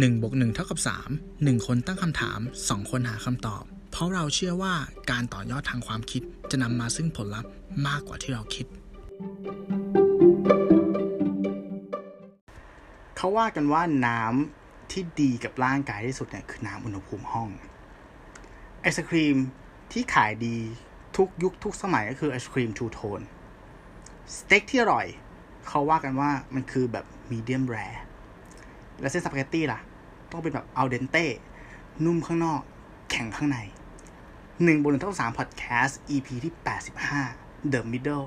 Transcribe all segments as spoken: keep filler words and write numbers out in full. หนึ่งบวกหนึ่งเท่ากับสาม หนึ่งคนตั้งคำถามสองคนหาคำตอบเพราะเราเชื่อว่าการต่อยอดทางความคิดจะนำมาซึ่งผลลัพธ์มากกว่าที่เราคิดเขาว่ากันว่าน้ำที่ดีกับร่างกายที่สุดเนี่ยคือน้ำอุณหภูมิห้องไอศครีมที่ขายดีทุกยุคทุกสมัยก็คือไอศครีมทูโทนสเต็กที่อร่อยเขาว่ากันว่ามันคือแบบมีเดียมแรร์แล้วเส้นสปาเกตตี้ล่ะต้องเป็นแบบอัลเดนเต้นุ่มข้างนอกแข็งข้างในหนึ่งบนหนึ่งเท่ากับสาม Podcast อี พี ที่แปดสิบห้า The Middle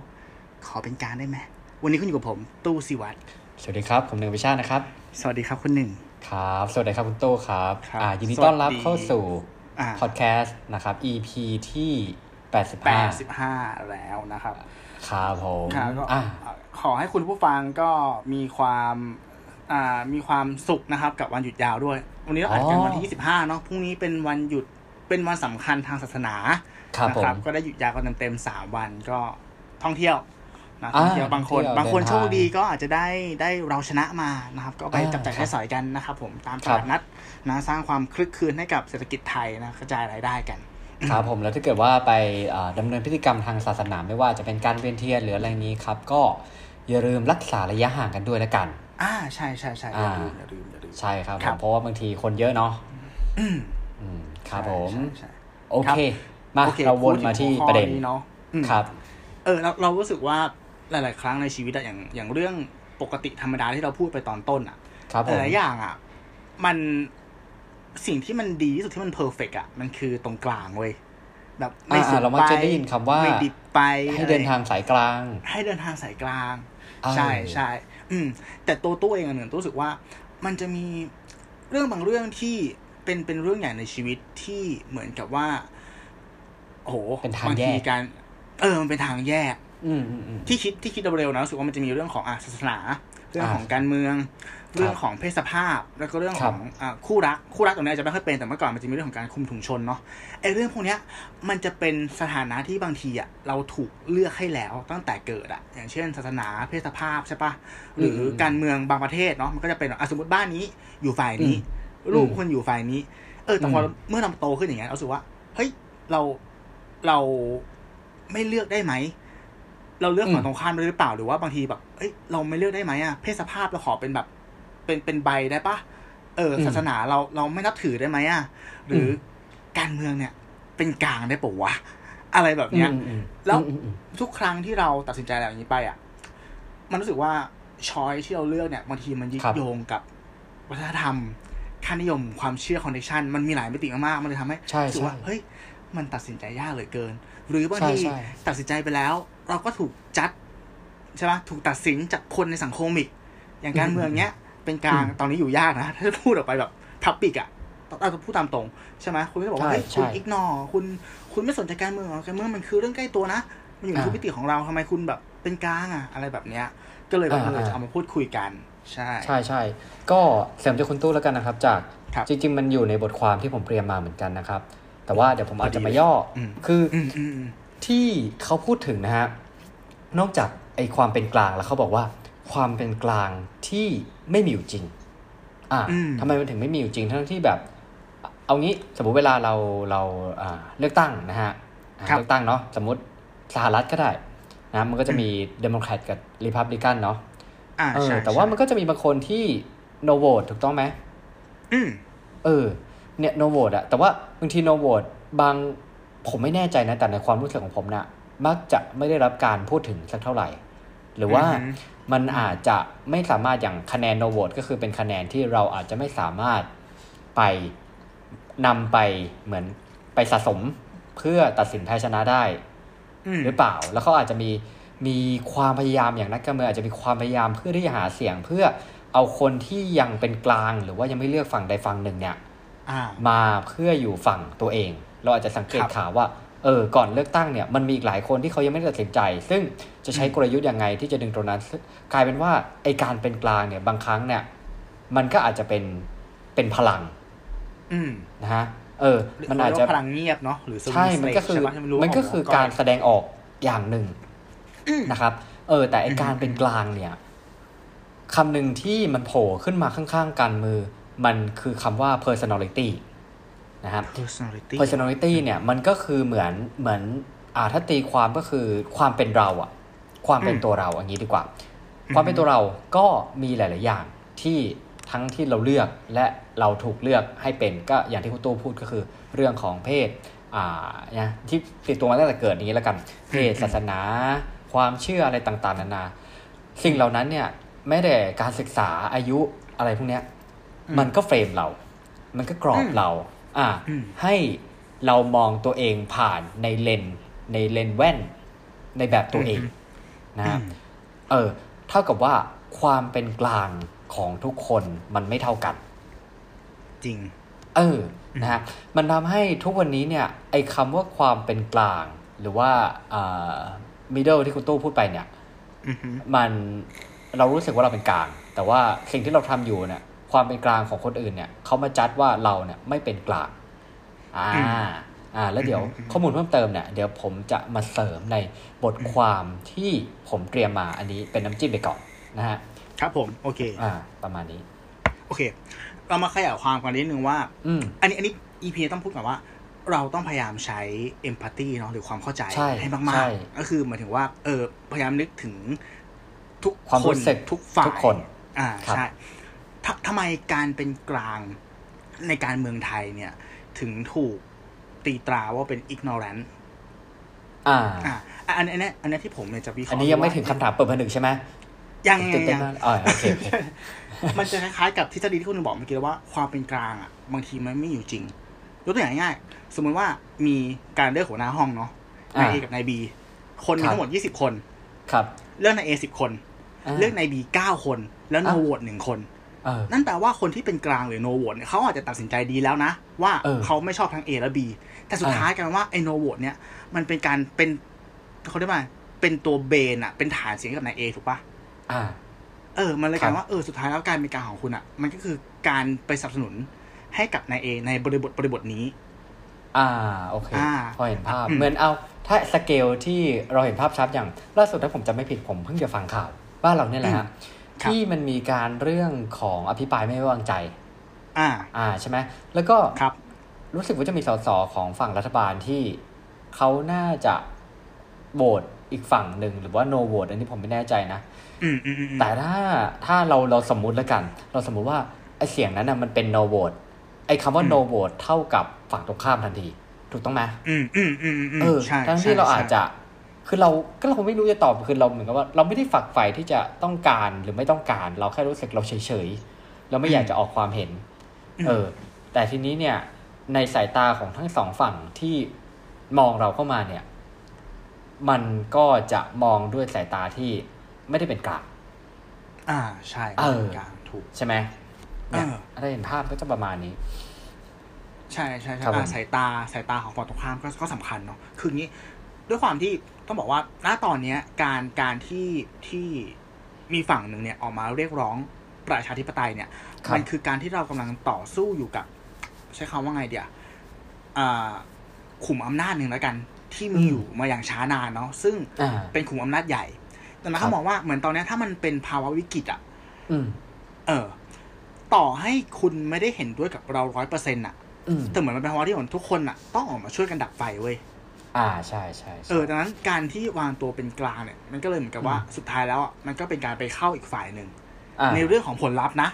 ขอเป็นกลางได้ไหมวันนี้คุณอยู่กับผมตู้ศิวัตรสวัสดีครับผมหนึ่งวิชานะครับสวัสดีครับคุณหนึ่งครับสวัสดีครับคุณตู้ครับอ่ายินดีต้อนรับเข้าสู่ Podcast นะครับ อี พี ที่แปดสิบห้าแล้วนะครับครับผมอ่ะขอให้คุณผู้ฟังก็มีความอ่ามีความสุขนะครับกับวันหยุดยาวด้วยวันนี้เราอัดกันวันที่ยี่สิบห้าเนาะพรุ่งนี้เป็นวันหยุดเป็นวันสำคัญทางศาสนานะครับก็ได้หยุดยาวกันเต็มๆสามวันก็ท่องเที่ยวนะท่องเที่ยวบางคนบางคนโชคดีก็อาจจะได้ได้เราชนะมานะครับก็ไปจับจ่ายใช้สอยกันนะครับผมตามตลาดนัดนะสร้างความคลึกคลืนให้กับเศรษฐกิจไทยนะกระจายรายได้กันครับผมแล้วถ้าเกิดว่าไปดำเนินพฤติกรรมทางศาสนาไม่ว่าจะเป็นการเวียนเทียนหรืออะไรนี้ครับก็อย่าลืมรักษาระยะห่างกันด้วยละกันอ่าใช่ใช่ใช่อย่าลืมอย่าลืมอย่าลืมใช่ครับเพราะว่าบางทีคนเยอะเนาะอืมครับผมโอเคมาเราวนมาที่ประเด็นเนาะครับเออเราเรารู้สึกว่าหลายๆครั้งในชีวิตอะอย่างอย่างเรื่องปกติธรรมดาที่เราพูดไปตอนต้นอะหลายอย่างอะมันสิ่งที่มันดีที่สุดที่มันเพอร์เฟกต์อ่ะมันคือตรงกลางเว้ยแบบไม่สุดไปไม่ดิบไปให้เดินทางสายกลางให้เดินทางสายกลางใช่ใช่อืมแต่ตัวตัวเองเหมือนตัวรู้สึกว่ามันจะมีเรื่องบางเรื่องที่เป็นเป็นเรื่องใหญ่ในชีวิตที่เหมือนกับว่าโอ้โหบางทีการเออมันเป็นทางแยกที่คิดที่คิดเร็วๆนะรู้สึกว่ามันจะมีเรื่องของศาสนาเรื่องของการเมืองเรื่องของเพศสภาพแล้วก็เรื่องของอ่าคู่รักคู่รักตรงนี้อาจจะไม่ค่อยเป็นแต่เมื่อก่อนมันจะมีเรื่องของการคุมถุงชนเนาะไอ้เรื่องพวกเนี้ยมันจะเป็นสถานะที่บางทีอ่ะเราถูกเลือกให้แล้วตั้งแต่เกิดอ่ะอย่างเช่นศาสนาเพศสภาพใช่ปะหรือการเมืองบางประเทศเนาะมันก็จะเป็นอ่ะสมมติบ้านนี้อยู่ฝ่ายนี้ลูกคนอยู่ฝ่ายนี้เออแต่พอเมื่อเราโตขึ้นอย่างเงี้ยเราสึกว่าเฮ้ยเราเราไม่เลือกได้ไหมเราเลือกฝั่งตรงข้ามได้หรือเปล่าหรือว่าบางทีแบบเอ้ยเราไม่เลือกได้ไหมอ่ะเพศสภาพเราขอเป็นแบบเป็นเป็นใบได้ปะเออศาสนาเราเราไม่นับถือได้ไหมอ่ะหรือการเมืองเนี่ยเป็นกลางได้ปะวะอะไรแบบเนี้ยแล้วทุกครั้งที่เราตัดสินใจอะไรอย่างนี้ไปอ่ะมันรู้สึกว่าช้อยที่เราเลือกเนี่ยบางทีมันยึดโยงกับวัฒนธรรมค่านิยมความเชื่อคอนเนคชั่นมันมีหลายมิติมากๆมันเลยทำให้รู้สึกว่าเฮ้ยมันตัดสินใจยากเหลือเกินหรือบางทีตัดสินใจไปแล้วเราก็ถูกจัดใช่ไหมถูกตัดสินจากคนในสังคมอีกอย่างการเมืองเนี้ยเป็นกลางตอนนี้อยู่ยากนะถ้าพูดออกไปแบบพับปิกอ่ะเราจะพูดตามตรงใช่ไหมคุณก็บอกว่าเฮ้ยคุณอิกนอร์คุณคุณไม่สนใจการเมืองการเมืองมันคือเรื่องใกล้ตัวนะมันอยู่ในทุกมิติของเราทำไมคุณแบบเป็นกลางอ่ะอะไรแบบเนี้ยก็เลยแบบเราจะเอามาพูดคุยกันใช่ใช่ใช่ก็เสริมจากคุณตู้แล้วกันนะครับจากจริงๆมันอยู่ในบทความที่ผมเตรียมมาเหมือนกันนะครับแต่ว่าเดี๋ยวผมอาจจะมาย่อคือที่เขาพูดถึงนะฮะนอกจากไอ้ความเป็นกลางแล้วเขาบอกว่าความเป็นกลางที่ไม่มีอยู่จริงอ่าทำไมมันถึงไม่มีอยู่จริงทั้งที่แบบเอางี้สมมติเวลาเราเราอ่าเลือกตั้งนะฮะเลือกตั้งเนาะสมมติสหรัฐก็ได้นะมันก็จะมีเดโมแครตกับรีพับลิกันเนาะอ่าใช่แต่ว่ามันก็จะมีบางคนที่โนโหวตถูกต้องไหมอืมเออเนี่ยโนโหวตอะแต่ว่าบางทีโนโหวตบางผมไม่แน่ใจนะแต่ในความรู้สึกของผมนะมักจะไม่ได้รับการพูดถึงสักเท่าไหร่หรือว่ามันอาจจะไม่สามารถอย่างคะแนนโนโหวตก็คือเป็นคะแนนที่เราอาจจะไม่สามารถไปนำไปเหมือนไปสะสมเพื่อตัดสินแพ้ชนะได้หรือเปล่าแล้วเขาอาจจะมีมีความพยายามอย่างนักการเมืองอาจจะมีความพยายามเพื่อที่จะหาเสียงเพื่อเอาคนที่ยังเป็นกลางหรือว่ายังไม่เลือกฝั่งใดฝั่งหนึ่งเนี่ยมาเพื่ออยู่ฝั่งตัวเองเราอาจจะสังเกตข่าวว่าเออก่อนเลือกตั้งเนี่ยมันมีอีกหลายคนที่เขายังไม่ได้ตัดสินใจซึ่งจะใช้กลยุทธ์ยังไงที่จะดึงตรงนั้นกลายเป็นว่าไอการเป็นกลางเนี่ยบางครั้งเนี่ยมันก็อาจจะเป็นเป็นพลังนะฮะเออมันอาจจะพลังเงียบเนาะหรือใช่มันก็คือมันก็คือการแสดงออกอย่างหนึ่งนะครับเออแต่ไอการเป็นกลางเนี่ยคำหนึ่งที่มันโผล่ขึ้นมาข้างๆการเมือง มันคือคำว่า personality นะครับ personality personality เนี่ยมันก็คือเหมือนเหมือนอ่าถ้าตีความก็คือความเป็นเราอะความเป็นตัวเราอย่างนี้ดีกว่าความเป็นตัวเราก็มีหลายๆอย่างที่ทั้งที่เราเลือกและเราถูกเลือกให้เป็นก็อย่างที่คุณตู้พูดก็คือเรื่องของเพศอ่านะที่ติดตัวมาตั้งแต่เกิดอย่างนี้แล้วกันเพศศาสนาความเชื่ออะไรต่างๆนานาสิ่งเหล่านั้นเนี่ยไม่ได้การศึกษาอายุอะไรพวกเนี้ยมันก็เฟรมเรามันก็กรอบเราอ่าให้เรามองตัวเองผ่านในเลนในเลนแว่นในแบบตัวเองนะเออเท่ากับว่าความเป็นกลางของทุกคนมันไม่เท่ากันจริงเออนะฮะมันทำให้ทุกวันนี้เนี่ยไอ้คำว่าความเป็นกลางหรือว่าอ่า middle ที่คุณตู้พูดไปเนี่ยมันเรารู้สึกว่าเราเป็นกลางแต่ว่าสิ่งที่เราทำอยู่เนี่ยความเป็นกลางของคนอื่นเนี่ยเขามาจัดว่าเราเนี่ยไม่เป็นกลางอ่าอ่าแล้วเดี๋ยวข้อมูลเพิ่มเติมเนี่ยเดี๋ยวผมจะมาเสริมในบทความที่ผมเตรียมมาอันนี้เป็นน้ำจิ้มไปก่อนนะฮะครับผมโอเคอ่าประมาณนี้โอเคเรามาขยายความกันนิดนึงว่าอืมอันนี้อันนี้ อี พี ต้องพูดก่อนว่าเราต้องพยายามใช้ empathy เนาะหรือความเข้าใจให้มากๆก็คือหมายถึงว่าเออพยายามนึกถึงทุกคนทุกฝ่ายทุกคนอ่าใช่ทำไมการเป็นกลางในการเมืองไทยเนี่ยถึงถูกตีตราว่าเป็น ignorant อ่าอ่าอันนี้อันนี้ที่ผมเนี่ยจะวิเคราะห์อันนี้ยังไม่ถึงคำถามเปิดผนึกใช่ไหมยังยังยังอ๋อโอเคมันจะคล้ายๆกับทฤษฎีที่คุณบอกเมื่อกี้ว่าความเป็นกลางอ่ะบางทีมันไม่อยู่จริงยกตัวอย่างง่ายๆสมมติว่ามีการเลือกหัวหน้าห้องเนาะนาย A กับนาย B คนมีทั้งหมดยี่สิบคนครับเลือกนาย A สิบคนเลือกนาย B เก้าคนแล้วโนโหวตหนึ่งคนนั่นแปลว่าคนที่เป็นกลางหรือโนโหวตเขาอาจจะตัดสินใจดีแล้วนะว่าเขาไม่ชอบทั้ง A และ B แต่สุดท้ายกันว่าไอ้โนโหวตเนี่ยมันเป็นการเป็นเขาเรียกว่าเป็นตัวเบนอ่ะเป็นฐานเสียงกับนาย A ถูกป่ะอ่าเออมันเลยกันว่าเออสุดท้ายแล้วการเป็นกลางของคุณอ่ะมันก็คือการไปสนับสนุนให้กับนาย A ในบริบทบริบทนี้อ่าโอเคพอเห็นภาพเหมือนเอาถ้าสเกลที่เราเห็นภาพชัดอย่างล่าสุดถ้าผมจำไม่ผิดผมเพิ่งจะฟังข่าวบ้านเราเนี่ยแหละฮะที่มันมีการเรื่องของอภิปรายไม่ไว้วางใจอ่าอ่าใช่ไหมแล้วก็ครับรู้สึกว่าจะมีสสของฝั่งรัฐบาลที่เขาน่าจะโหวตอีกฝั่งหนึ่งหรือว่าโนโหวตอันนี้ผมไม่แน่ใจนะอืมแต่ถ้าถ้าเราเราสมมุติแล้วกันเราสมมุติว่าไอ้เสียงนั้นน่ะมันเป็นโนโหวตไอ้คำว่าโนโหวตเท่ากับฝั่งตรงข้ามทันทีถูกต้องไหมอืมอืมอืมอืมเออทั้งที่เราอาจจะคือเราก็เราไม่รู้จะตอบคือเราเหมือนกับว่าเราไม่ได้ฝักใฝ่ที่จะต้องการหรือไม่ต้องการเราแค่รู้สึกเราเฉยๆเราไม่อยากจะออกความเห็นเออแต่ทีนี้เนี่ยในสายตาของทั้งสองฝั่งที่มองเราเข้ามาเนี่ยมันก็จะมองด้วยสายตาที่ไม่ได้เป็นกลางอ่าใช่เออกลางถูกใช่ไหมเนี่ยถ้าเห็นภาพก็จะประมาณนี้ใช่ใช่ใช่สายตาสายตาของฝั่งตรงข้ามก็ก็สำคัญเนาะคืองี้ด้วยความที่ต้องบอกว่าณตอนนี้การการที่ที่มีฝั่งหนึ่งเนี่ยออกมาเรียกร้องประชาธิปไตยเนี่ยมันคือการที่เรากำลังต่อสู้อยู่กับใช้คำว่าไงเดี๋ยวขุมอำนาจหนึ่งแล้วกันที่มีอยู่มาอย่างช้านานเนาะซึ่งเป็นขุมอำนาจใหญ่แต่นะเขาบอกว่าเหมือนตอนนี้ถ้ามันเป็นภาวะวิกฤตอ่ะเออต่อให้คุณไม่ได้เห็นด้วยกับเราร้อยเปอร์เซ็นต์อ่ะแต่เหมือนมันเป็นภาวะที่ทุกคนอ่ะต้องออกมาช่วยกันดับไฟเว้ยอ่าใช่ใช่เออดังนั้นการที่วางตัวเป็นกลางเนี่ยมันก็เลยเหมือนกับว่าสุดท้ายแล้วอ่ะมันก็เป็นการไปเข้าอีกฝ่ายหนึ่งในเรื่องของผลลัพธ์นะ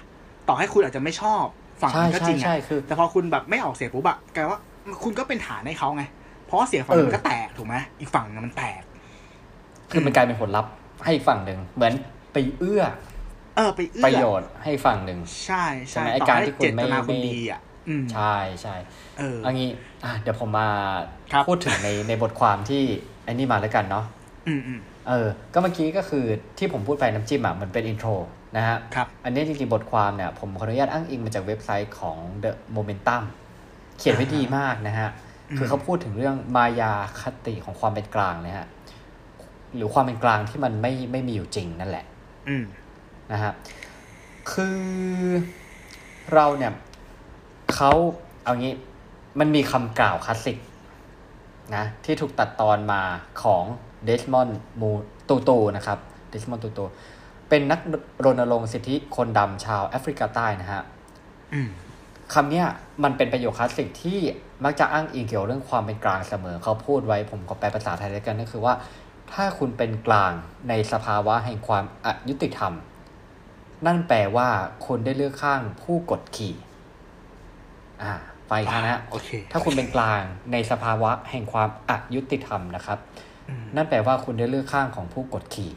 ต่อให้คุณอาจจะไม่ชอบฝั่งนั้นก็จริงอ่ะแต่พอคุณแบบไม่ออกเสียงปุ๊บอ่ะกลายว่าคุณก็เป็นฐานให้เขาไงเพราะเสียงฝั่งมันก็แตกถูกไหมอีกฝั่งมันแตกคือมันกลายเป็นผลลัพธ์ให้อีกฝั่งหนึ่งเหมือนไปเอื้อเออไปเอื้อประโยชน์ให้ฝั่งหนึ่งใช่ใช่ต่อให้เจตนาคุณดีอ่ะใช่ใช่เอออันนี้อ่ะเดี๋ยวผมมาพูดถึงในในบทความที่ไอ้นี่มาแล้วกันเนาะอืมๆเออก็เมื่อกี้ก็คือที่ผมพูดไปน้ำจิ้มอ่ะมันเป็นอินโทรนะฮะครับอันนี้จริงๆบทความเนี่ยผมขออนุญาตอ้างอิงมาจากเว็บไซต์ของ The Momentum เขียนไว้ดีมากนะฮะคือเขาพูดถึงเรื่องมายาคติของความเป็นกลางนะฮะหรือความเป็นกลางที่มันไม่ไม่มีอยู่จริงนั่นแหละอืมนะฮะคือเราเนี่ยเขาเอางี้มันมีคำกล่าวคลาสสิกนะที่ถูกตัดตอนมาของเดสมอนด์มูตูตูนะครับเดสมอนด์ตูตูเป็นนักรณรงค์สิทธิคนดำชาวแอฟริกาใต้นะฮะ คำเนี้ยมันเป็นประโยคคลาสสิกที่มักจะอ้างอิงเกี่ยวเรื่องความเป็นกลางเสมอเขาพูดไว้ผมขอแปลภาษาไทยด้วยกันก็คือว่าถ้าคุณเป็นกลางในสภาวะแห่งความอยุติธรรมนั่นแปลว่าคุณได้เลือกข้างผู้กดขี่อ่าไปครับนะโอเคถ้าคุณเป็นกลางในสภาวะแห่งความอยุติธรรมนะครับนั่นแปลว่าคุณได้เลือกข้างของผู้กดขี่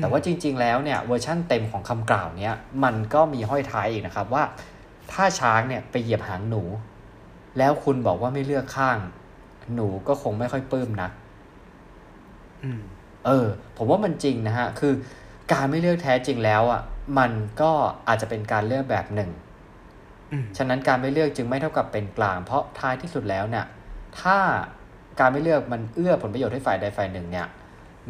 แต่ว่าจริงๆแล้วเนี่ยเวอร์ชั่นเต็มของคำกล่าวเนี้ยมันก็มีห้อยท้ายอีกนะครับว่าถ้าช้างเนี่ยไปเหยียบหางหนูแล้วคุณบอกว่าไม่เลือกข้างหนูก็คงไม่ค่อยปลื้มนะเออผมว่ามันจริงนะฮะคือการไม่เลือกแท้จริงแล้วอ่ะมันก็อาจจะเป็นการเลือกแบบหนึ่งฉะนั้นการไม่เลือกจึงไม่เท่ากับเป็นกลางเพราะท้ายที่สุดแล้วเนี่ยถ้าการไม่เลือกมันเอื้อผลประโยชน์ให้ฝ่ายใดฝ่ายหนึ่งเนี่ย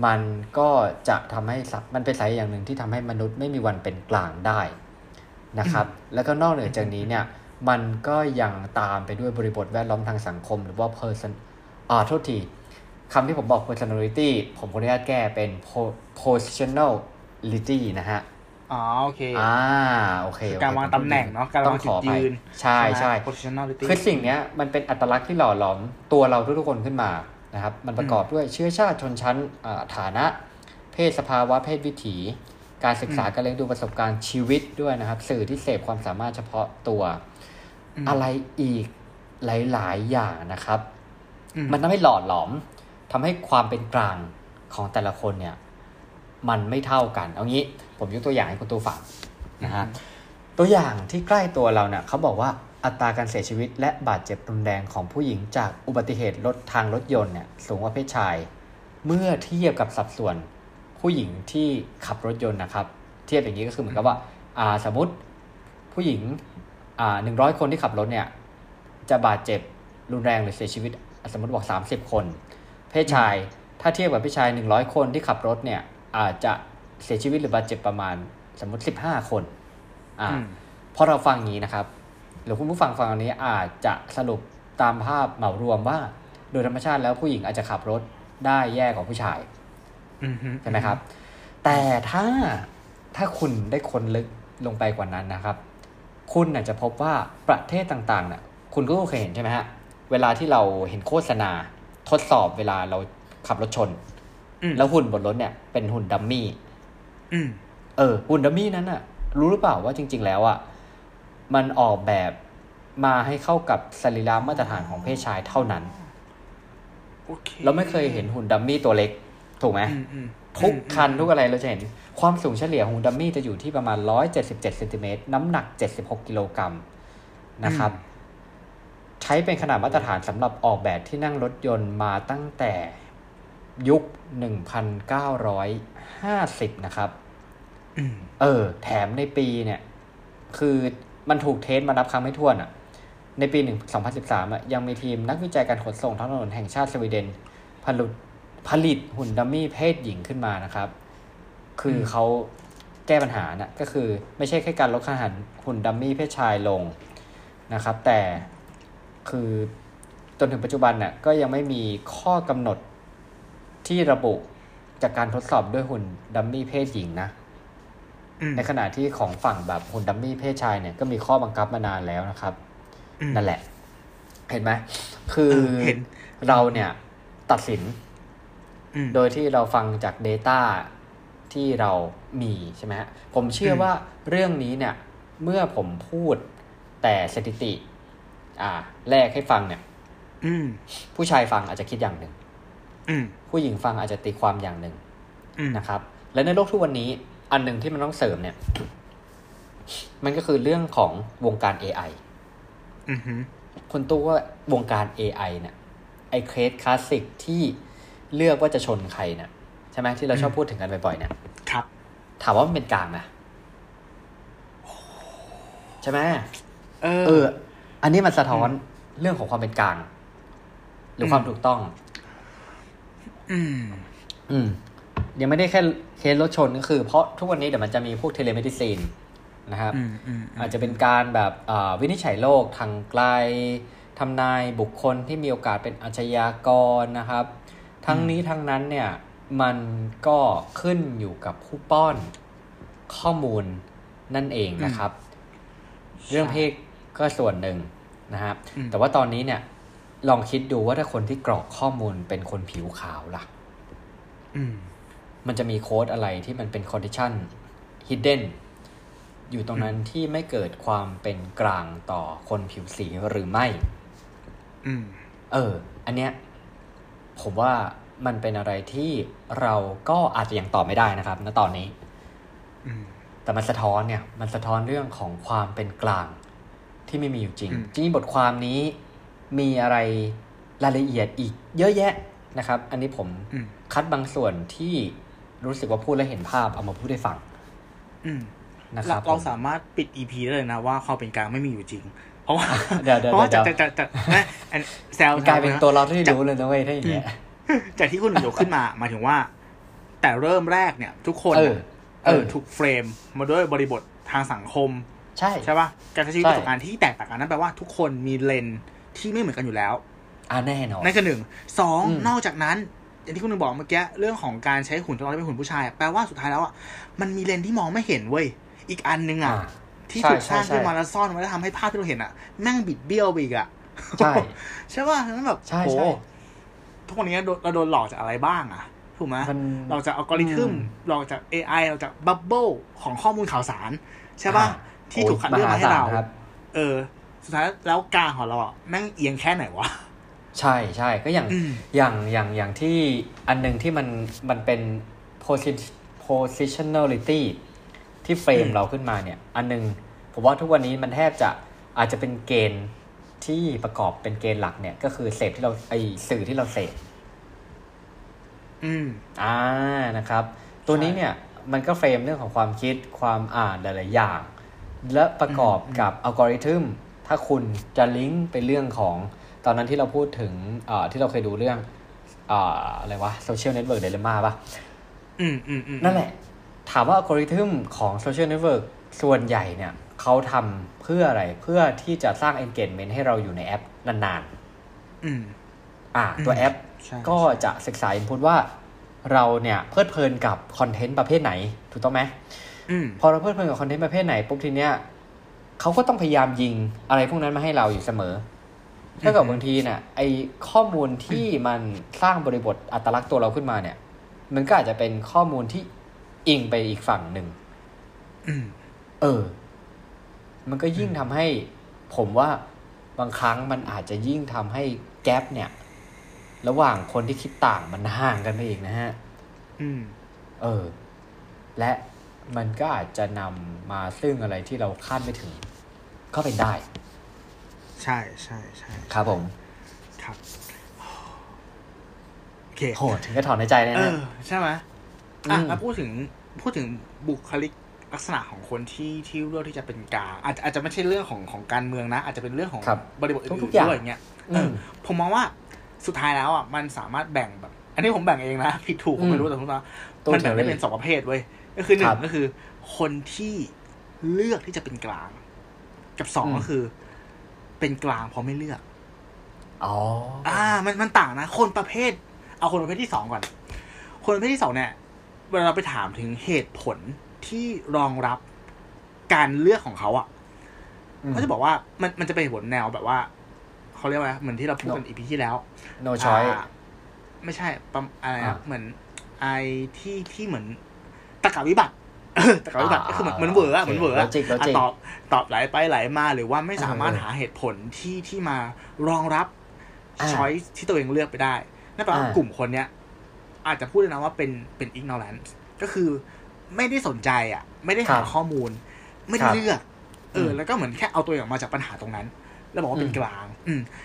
มันก็จะทำให้มันเป็นสาเหตุอย่างหนึ่งที่ทำให้มนุษย์ไม่มีวันเป็นกลางได้นะครับแล้วก็นอกเหนือจากนี้เนี่ยมันก็ยังตามไปด้วยบริบทแวดล้อมทางสังคมหรือว่า person อ่าโทษทีคำที่ผมบอก personality ผมขออนุญาตแก้เป็น positionality นะฮะอ๋อโอเคอ่าโอเคการวางตำแหน่งเนาะการวางจุดยืนใช่ใช่ positionality คือสิ่งเนี้ยมันเป็นอัตลักษณ์ที่หล่อหลอมตัวเราทุกๆคนขึ้นมานะครับมันประกอบด้วยเชื้อชาติชนชั้นฐานะเพศสภาวะเพศวิถีการศึกษาการเลี้ยงดูประสบการณ์ชีวิตด้วยนะครับสื่อที่เสพความสามารถเฉพาะตัวอะไรอีกหลายๆอย่างนะครับมันทำให้หล่อหลอมทำให้ความเป็นกลางของแต่ละคนเนี่ยมันไม่เท่ากันเอางี้ผมยกตัวอย่างให้คุณตูฟังนะฮะตัวอย่างที่ใกล้ตัวเราเนี่ยเขาบอกว่าอัตราการเสียชีวิตและบาดเจ็บรุนแรงของผู้หญิงจากอุบัติเหตุรถทางรถยนต์เนี่ยสูงกว่าเพศชายเมื่อเทียบกับสัดส่วนผู้หญิงที่ขับรถยนต์นะครับเทียบอย่างนี้ก็คือเหมือนกับว่าอ่าสมมุติผู้หญิงอ่าหนึ่งร้อยคนที่ขับรถเนี่ยจะบาดเจ็บรุนแรงหรือเสียชีวิตสมมุติบอกสามสิบคนเพศชายถ้าเทียบกับเพศชายหนึ่งร้อยคนที่ขับรถเนี่ยอาจจะเสียชีวิตหรือบาดเจ็บประมาณสมมุติสิบห้าคนอ่าพอเราฟังอย่างนี้นะครับหรือคุณผู้ฟังฟังอันนี้อาจจะสรุปตามภาพเหมารวมว่าโดยธรรมชาติแล้วผู้หญิงอาจจะขับรถได้แย่กว่าผู้ชายใช่ไหมครับแต่ถ้าถ้าคุณได้คนลึกลงไปกว่านั้นนะครับคุณอาจจะพบว่าประเทศต่างๆน่ะคุณก็เคยเห็นใช่ไหมฮะเวลาที่เราเห็นโฆษณาทดสอบเวลาเราขับรถชนแล้วหุ่นบนรถเนี่ยเป็นหุ่นดัมมี่เออหุ่นดัมมี่นั้นน่ะรู้หรือเปล่าว่าจริงๆแล้วอ่ะมันออกแบบมาให้เข้ากับสรีระมาตรฐานของเพศชายเท่านั้น okay. เราไม่เคยเห็นหุ่นดัมมี่ตัวเล็กถูกไหมทุกคันทุกอะไรเราจะเห็นความสูงเฉลี่ยของหุ่นดัมมี่จะอยู่ที่ประมาณหนึ่งร้อยเจ็ดสิบเจ็ดเซนติเมตรน้ำหนักเจ็ดสิบหกกิโลกรัมนะครับใช้เป็นขนาดมาตรฐานสำหรับออกแบบที่นั่งรถยนต์มาตั้งแต่ยุคหนึ่งพันเก้าร้อยห้าสิบนะครับเออแถมในปีเนี่ยคือมันถูกเทสมานับครั้งไม่ถ้วนอ่ะในปีสองพันสิบสามอ่ะยังมีทีมนักวิจัยการขนส่งทางถนนแห่งชาติสวีเดนผลิตผลิตหุ่นดัมมี่เพศหญิงขึ้นมานะครับคือเขาแก้ปัญหาน่ะก็คือไม่ใช่แค่การลดขนาดหุ่นดัมมี่เพศชายลงนะครับแต่คือจนถึงปัจจุบันน่ะก็ยังไม่มีข้อกำหนดที่ระบุจากการทดสอบด้วยหุ่นดัมมี่เพศหญิงนะในขณะที่ของฝั่งแบบหุ่นดัมมี่เพศชายเนี่ยก็มีข้อบังคับมานานแล้วนะครับนั่นแหละเห็นไหมคือเราเนี่ยตัดสินโดยที่เราฟังจาก data ที่เรามีใช่ไหมฮะผมเชื่อว่าเรื่องนี้เนี่ยเมื่อผมพูดแต่สถิติอ่าแรกให้ฟังเนี่ยผู้ชายฟังอาจจะคิดอย่างหนึ่งผู้หญิงฟังอาจจะตีความอย่างหนึ่งนะครับและในโลกทุกวันนี้อันหนึ่งที่มันต้องเสริมเนี่ยมันก็คือเรื่องของวงการ เอ ไอ อือฮึคนตู้ว่าวงการ เอ ไอ เนี่ยไอ้เคสคลาสสิกที่เลือกว่าจะชนใครเนี่ยใช่ไหมที่เราชอบพูดถึงกันบ่อยๆเนี่ยครับถามว่ามันเป็นกลางนะใช่ไหมเออเอออันนี้มันสะท้อนเรื่องของความเป็นกลางหรือความถูกต้องอืมอืมยังไม่ได้แค่เคสรถชนก็คือเพราะทุกวันนี้เดี๋ยวมันจะมีพวกเทเลเมดิซีนนะครับอาจจะเป็นการแบบวินิจฉัยโรคทางไกลทำนายบุคคลที่มีโอกาสเป็นอาชญากรนะครับทั้งนี้ทั้งนั้นเนี่ยมันก็ขึ้นอยู่กับผู้ป้อนข้อมูลนั่นเองนะครับ เรื่องเพศก็ส่วนหนึ่งนะครับแต่ว่าตอนนี้เนี่ยลองคิดดูว่าถ้าคนที่กรอกข้อมูลเป็นคนผิวขาวล่ะมันจะมีโค้ดอะไรที่มันเป็น condition hidden อยู่ตรงนั้นที่ไม่เกิดความเป็นกลางต่อคนผิวสีหรือไม่เอออันเนี้ยผมว่ามันเป็นอะไรที่เราก็อาจจะยังตอบไม่ได้นะครับณตอนนี้แต่มันสะท้อนเนี่ยมันสะท้อนเรื่องของความเป็นกลางที่ไม่มีอยู่จริงจริงบทความนี้มีอะไรรายละเอียดอีกเยอะแยะนะครับอันนี้ผมคัดบางส่วนที่รู้สึกว่าพูดและเห็นภาพเอามาพูดให้ฟังนะครับเราสามารถปิด อี พี ได้เลยนะว่าความเป็นกลางไม่มีอยู่จริงเพราะว่าเพราะว่าจะจะจะนะแซวกลายเป็นตัวเราที่รู้เลยนะเว้ยถ้าอย่างเงี้ยจากที่คุณหนุ่มยกขึ้นมาหมายถึงว่าแต่เริ่มแรกเนี่ยทุกคนเออถูกเฟรมมาด้วยบริบททางสังคมใช่ใช่ป่ะการใช้ชีวิตประสบการณ์ที่แตกต่างกันนั่นแปลว่าทุกคนมีเลนที่ไม่เหมือนกันอยู่แล้วอ่าแน่นอนนั่นคือหนึ่งสองนอกจากนั้นอย่างที่คุณหนุ่มบอกเมื่อกี้เรื่องของการใช้หุ่นตัวเราเป็นหุ่นผู้ชายแปลว่าสุดท้ายแล้วอ่ะมันมีเลนที่มองไม่เห็นเว้ยอีกอันนึงอ่ะที่ถูกสร้างขึ้นมาแล้วซ่อนไว้แล้วทำให้ภาพที่เราเห็นอ่ะแม่งบิดเบี้ยวไปอีกอ่ะใช่ใช่ป่ะนั่นแบบโอ้ทุกวันนี้เราโดนหลอกจากอะไรบ้างอ่ะถูกไหมเราจะเอาอัลกอริทึมเราจะ เอ ไอ เราจะบับเบิ้ลของข้อมูลข่าวสารใช่ป่ะที่ถูกคัดเลือกมาให้เราเออสุดท้ายแล้วกลางของเราอ่ะแม่งเอียงแค่ไหนวะใช่ใช่ก็อย่างอย่างอย่างอย่างที่อันนึงที่มันมันเป็น positionality ที่เฟรมเราขึ้นมาเนี่ยอันนึงผมว่าทุกวันนี้มันแทบจะอาจจะเป็นเกณฑ์ที่ประกอบเป็นเกณฑ์หลักเนี่ยก็คือเสพที่เราไอสื่อที่เราเสพอืมอ่านะครับตัวนี้เนี่ยมันก็เฟรมเรื่องของความคิดความอ่านหลายๆอย่างและประกอบกับอัลกอริทึมถ้าคุณจะลิงก์ไปเรื่องของตอนนั้นที่เราพูดถึงอ่าที่เราเคยดูเรื่องอ่าอะไรวะ Social Network Dilemma ป่ะอืมๆๆนั่นแหละถามว่าอัลกอริทึมของ Social Network ส่วนใหญ่เนี่ยเขาทำเพื่ออะไรเพื่อที่จะสร้าง engagement ให้เราอยู่ในแอปนานๆอืมอ่าตัวแอปก็จะศึกษา input ว่าเราเนี่ยเพลิดเพลินกับคอนเทนต์ประเภทไหนถูกต้องไหมอืมพอเราเพลิดเพลินกับคอนเทนต์ประเภทไหนปุ๊บทีเนี้ยเขาก็ต้องพยายามยิงอะไรพวกนั้นมาให้เราอยู่เสมอถ้ากับบางทีเนี่ยไอข้อมูลที่มันสร้างบริบทอัตลักษณ์ตัวเราขึ้นมาเนี่ยมันก็อาจจะเป็นข้อมูลที่อิงไปอีกฝั่งหนึ่งเออมันก็ยิ่งทำให้ผมว่าบางครั้งมันอาจจะยิ่งทำให้แกปเนี่ยระหว่างคนที่คิดต่างมันห่างกันไปอีกนะฮะอืมเออและมันก็อาจจะนำมาซึ่งอะไรที่เราคาดไม่ถึงก็เป็นได้ใช่ใช่ใช่ครับผมครับโอเคโหถึงก็ถอนใจเลยนะเออใช่ไหมอ่ะแล้วพูดถึงพูดถึงบุคลิกลักษณะของคนที่ที่เลือกที่จะเป็นกลางอาจอาจจะไม่ใช่เรื่องของของการเมืองนะอาจจะเป็นเรื่องของบริบทอื่นๆด้วยอย่างเงี้ยเออผมมองว่าสุดท้ายแล้วอ่ะมันสามารถแบ่งแบบอันนี้ผมแบ่งเองนะผิดถูกผมไม่รู้แต่ผมว่ามันแบ่งได้เป็นสองประเภทเว้ยก็คือหนึ่งก็คือคนที่เลือกที่จะเป็นกลางกับสองก็คือเป็นกลางเพราะไม่เลือกอ๋ออ่ามันมันต่างนะคนประเภทเอาคนประเภทที่สองก่อนคนประเภทที่สองเนี่ยเวลาเราไปถามถึงเหตุผลที่รองรับการเลือกของเขาอ่ะเขาจะบอกว่ามันมันจะเป็นเหตุผลแนวแบบว่าเขาเรียกว่าเหมือนที่เราพูดกัน อี พี ที่แล้ว no choice ไม่ใช่ปั๊มอะไรนะเหมือนไอ้ที่ที่เหมือนตรรกวิบัติตรรกวิบัติก็คือเหมือนเวอร์อ่ะเหมือนเวอร์อ่ะตอบตอบหลายไปหลายมาหรือว่าไม่สามารถหาเหตุผลที่ที่มารองรับ choice ที่ตัวเองเลือกไปได้นั่นแปลว่ากลุ่มคนเนี้ยอาจจะพูดได้นะว่าเป็นเป็น ignorance ก็คือไม่ได้สนใจอ่ะไม่ได้หาข้อมูลไม่ได้เลือกเออแล้วก็เหมือนแค่เอาตัวเองออกมาจากปัญหาตรงนั้นแล้วบอกว่าเป็นกลาง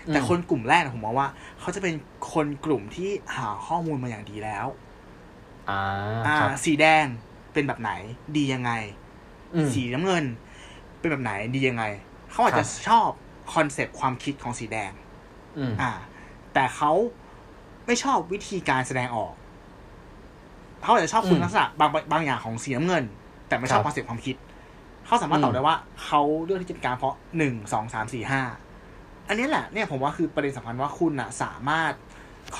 แต่คนกลุ่มแรกนะผมมองว่าเขาจะเป็นคนกลุ่มที่หาข้อมูลมาอย่างดีแล้วอ่าอ่าสีแดงเป็นแบบไหนดียังไงสีน้ำเงินเป็นแบบไหนดียังไงเขาอาจจะชอบคอนเซปต์ความคิดของสีแดงอ่าแต่เขาไม่ชอบวิธีการแสดงออกเขาอาจจะชอบคุณลักษณะบางบางอย่างของสีน้ำเงินแต่ไม่ชอบคอนเซปต์ความคิดเขาสามารถตอบได้ว่าเขาเลือกที่จะเป็นกลางเพราะหนึ่งสองสามสี่ห้าอันนี้แหละเนี่ยผมว่าคือประเด็นสำคัญว่าคุณอะสามารถ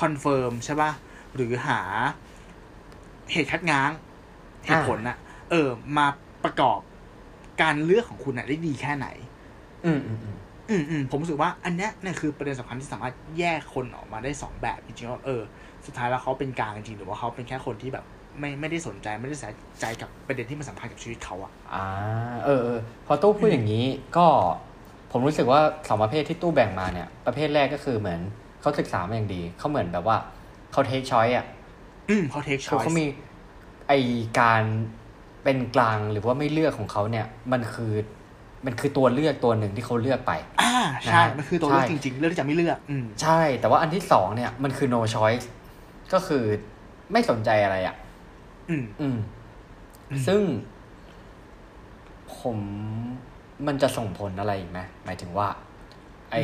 คอนเฟิร์มใช่ป่ะหรือหาเหตุคัดง้างเหตุผลอะเออมาประกอบการเลือกของคุณอะได้ดีแค่ไหน อืมอืมอืมอืมผมรู้สึกว่าอันเนี้ยเนี่ยคือประเด็นสำคัญที่สามารถแยกคนออกมาได้สองแบบจริงๆว่าเออสุดท้ายแล้วเขาเป็นกลางจริงหรือว่าเขาเป็นแค่คนที่แบบไม่ไม่ได้สนใจไม่ได้ใส่ใจกับประเด็นที่มันสัมพันธ์กับชีวิตเขาอ่ะอ่าเออเออพอตู้พูดอย่างนี้ก็ผมรู้สึกว่าสองประเภทที่ตู้แบ่งมาเนี่ยประเภทแรกก็คือเหมือนเขาศึกษามาอย่างดีเขาเหมือนแบบว่าเขาเทคช้อยอ่ะอืมเขาเทคช้อยเขามีไอการเป็นกลางหรือว่าไม่เลือกของเขาเนี่ยมันคือมันคือตัวเลือกตัวหนึ่งที่เขาเลือกไปอ่าใช่มันคือตัวเลือกจริงๆเลือกที่จะไม่เลือกอืมใช่แต่ว่าอันที่สองเนี่ยมันคือ no choice ก็คือไม่สนใจอะไรอ่ะอืมอืมซึ่งผมมันจะส่งผลอะไรอีกไหมหมายถึงว่าไอ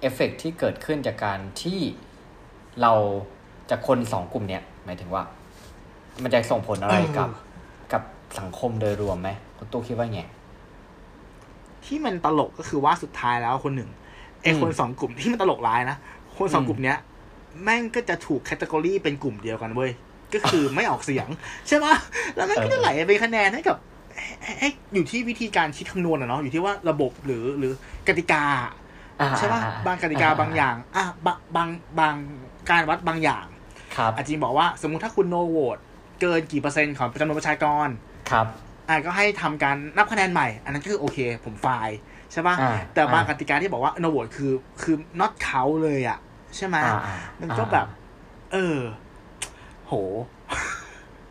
เอฟเฟกต์ที่เกิดขึ้นจากการที่เราจากคนสองกลุ่มเนี่ยหมายถึงว่ามันจะส่งผลอะไรกับกับสังคมโดยรวมไหมคุณตู้คิดว่าไงที่มันตลกก็คือว่าสุดท้ายแล้วคนหนึ่งไอคนสองกลุ่มที่มันตลกร้ายนะคนสองกลุ่มเนี้ยแม่งก็จะถูกแคตตากรีเป็นกลุ่มเดียวกันเว้ยก็คือไม่ออกเสียงใช่ไหมแล้วมันก็จะไหลไปคะแนนให้กับให้อยู่ที่วิธีการคิดคำนวณอะเนาะอยู่ที่ว่าระบบหรือหรือกติกาใช่ป่ะบางกติกาบางอย่างอ่ะบางบางบางการวัดบางอย่างอาจารย์บอกว่าสมมุติถ้าคุณโนโหวตเกินกี่เปอร์เซ็นต์ของจำนวนประชากรครับอ่ะก็ให้ทำการนับคะแนนใหม่อันนั้นก็คือโอเคผมฝ่ายใช่ป่ะแต่บางกติกาที่บอกว่าโนโหวตคือคือ not เขาเลยอ่ะใช่ไหมมันก็แบบเออโห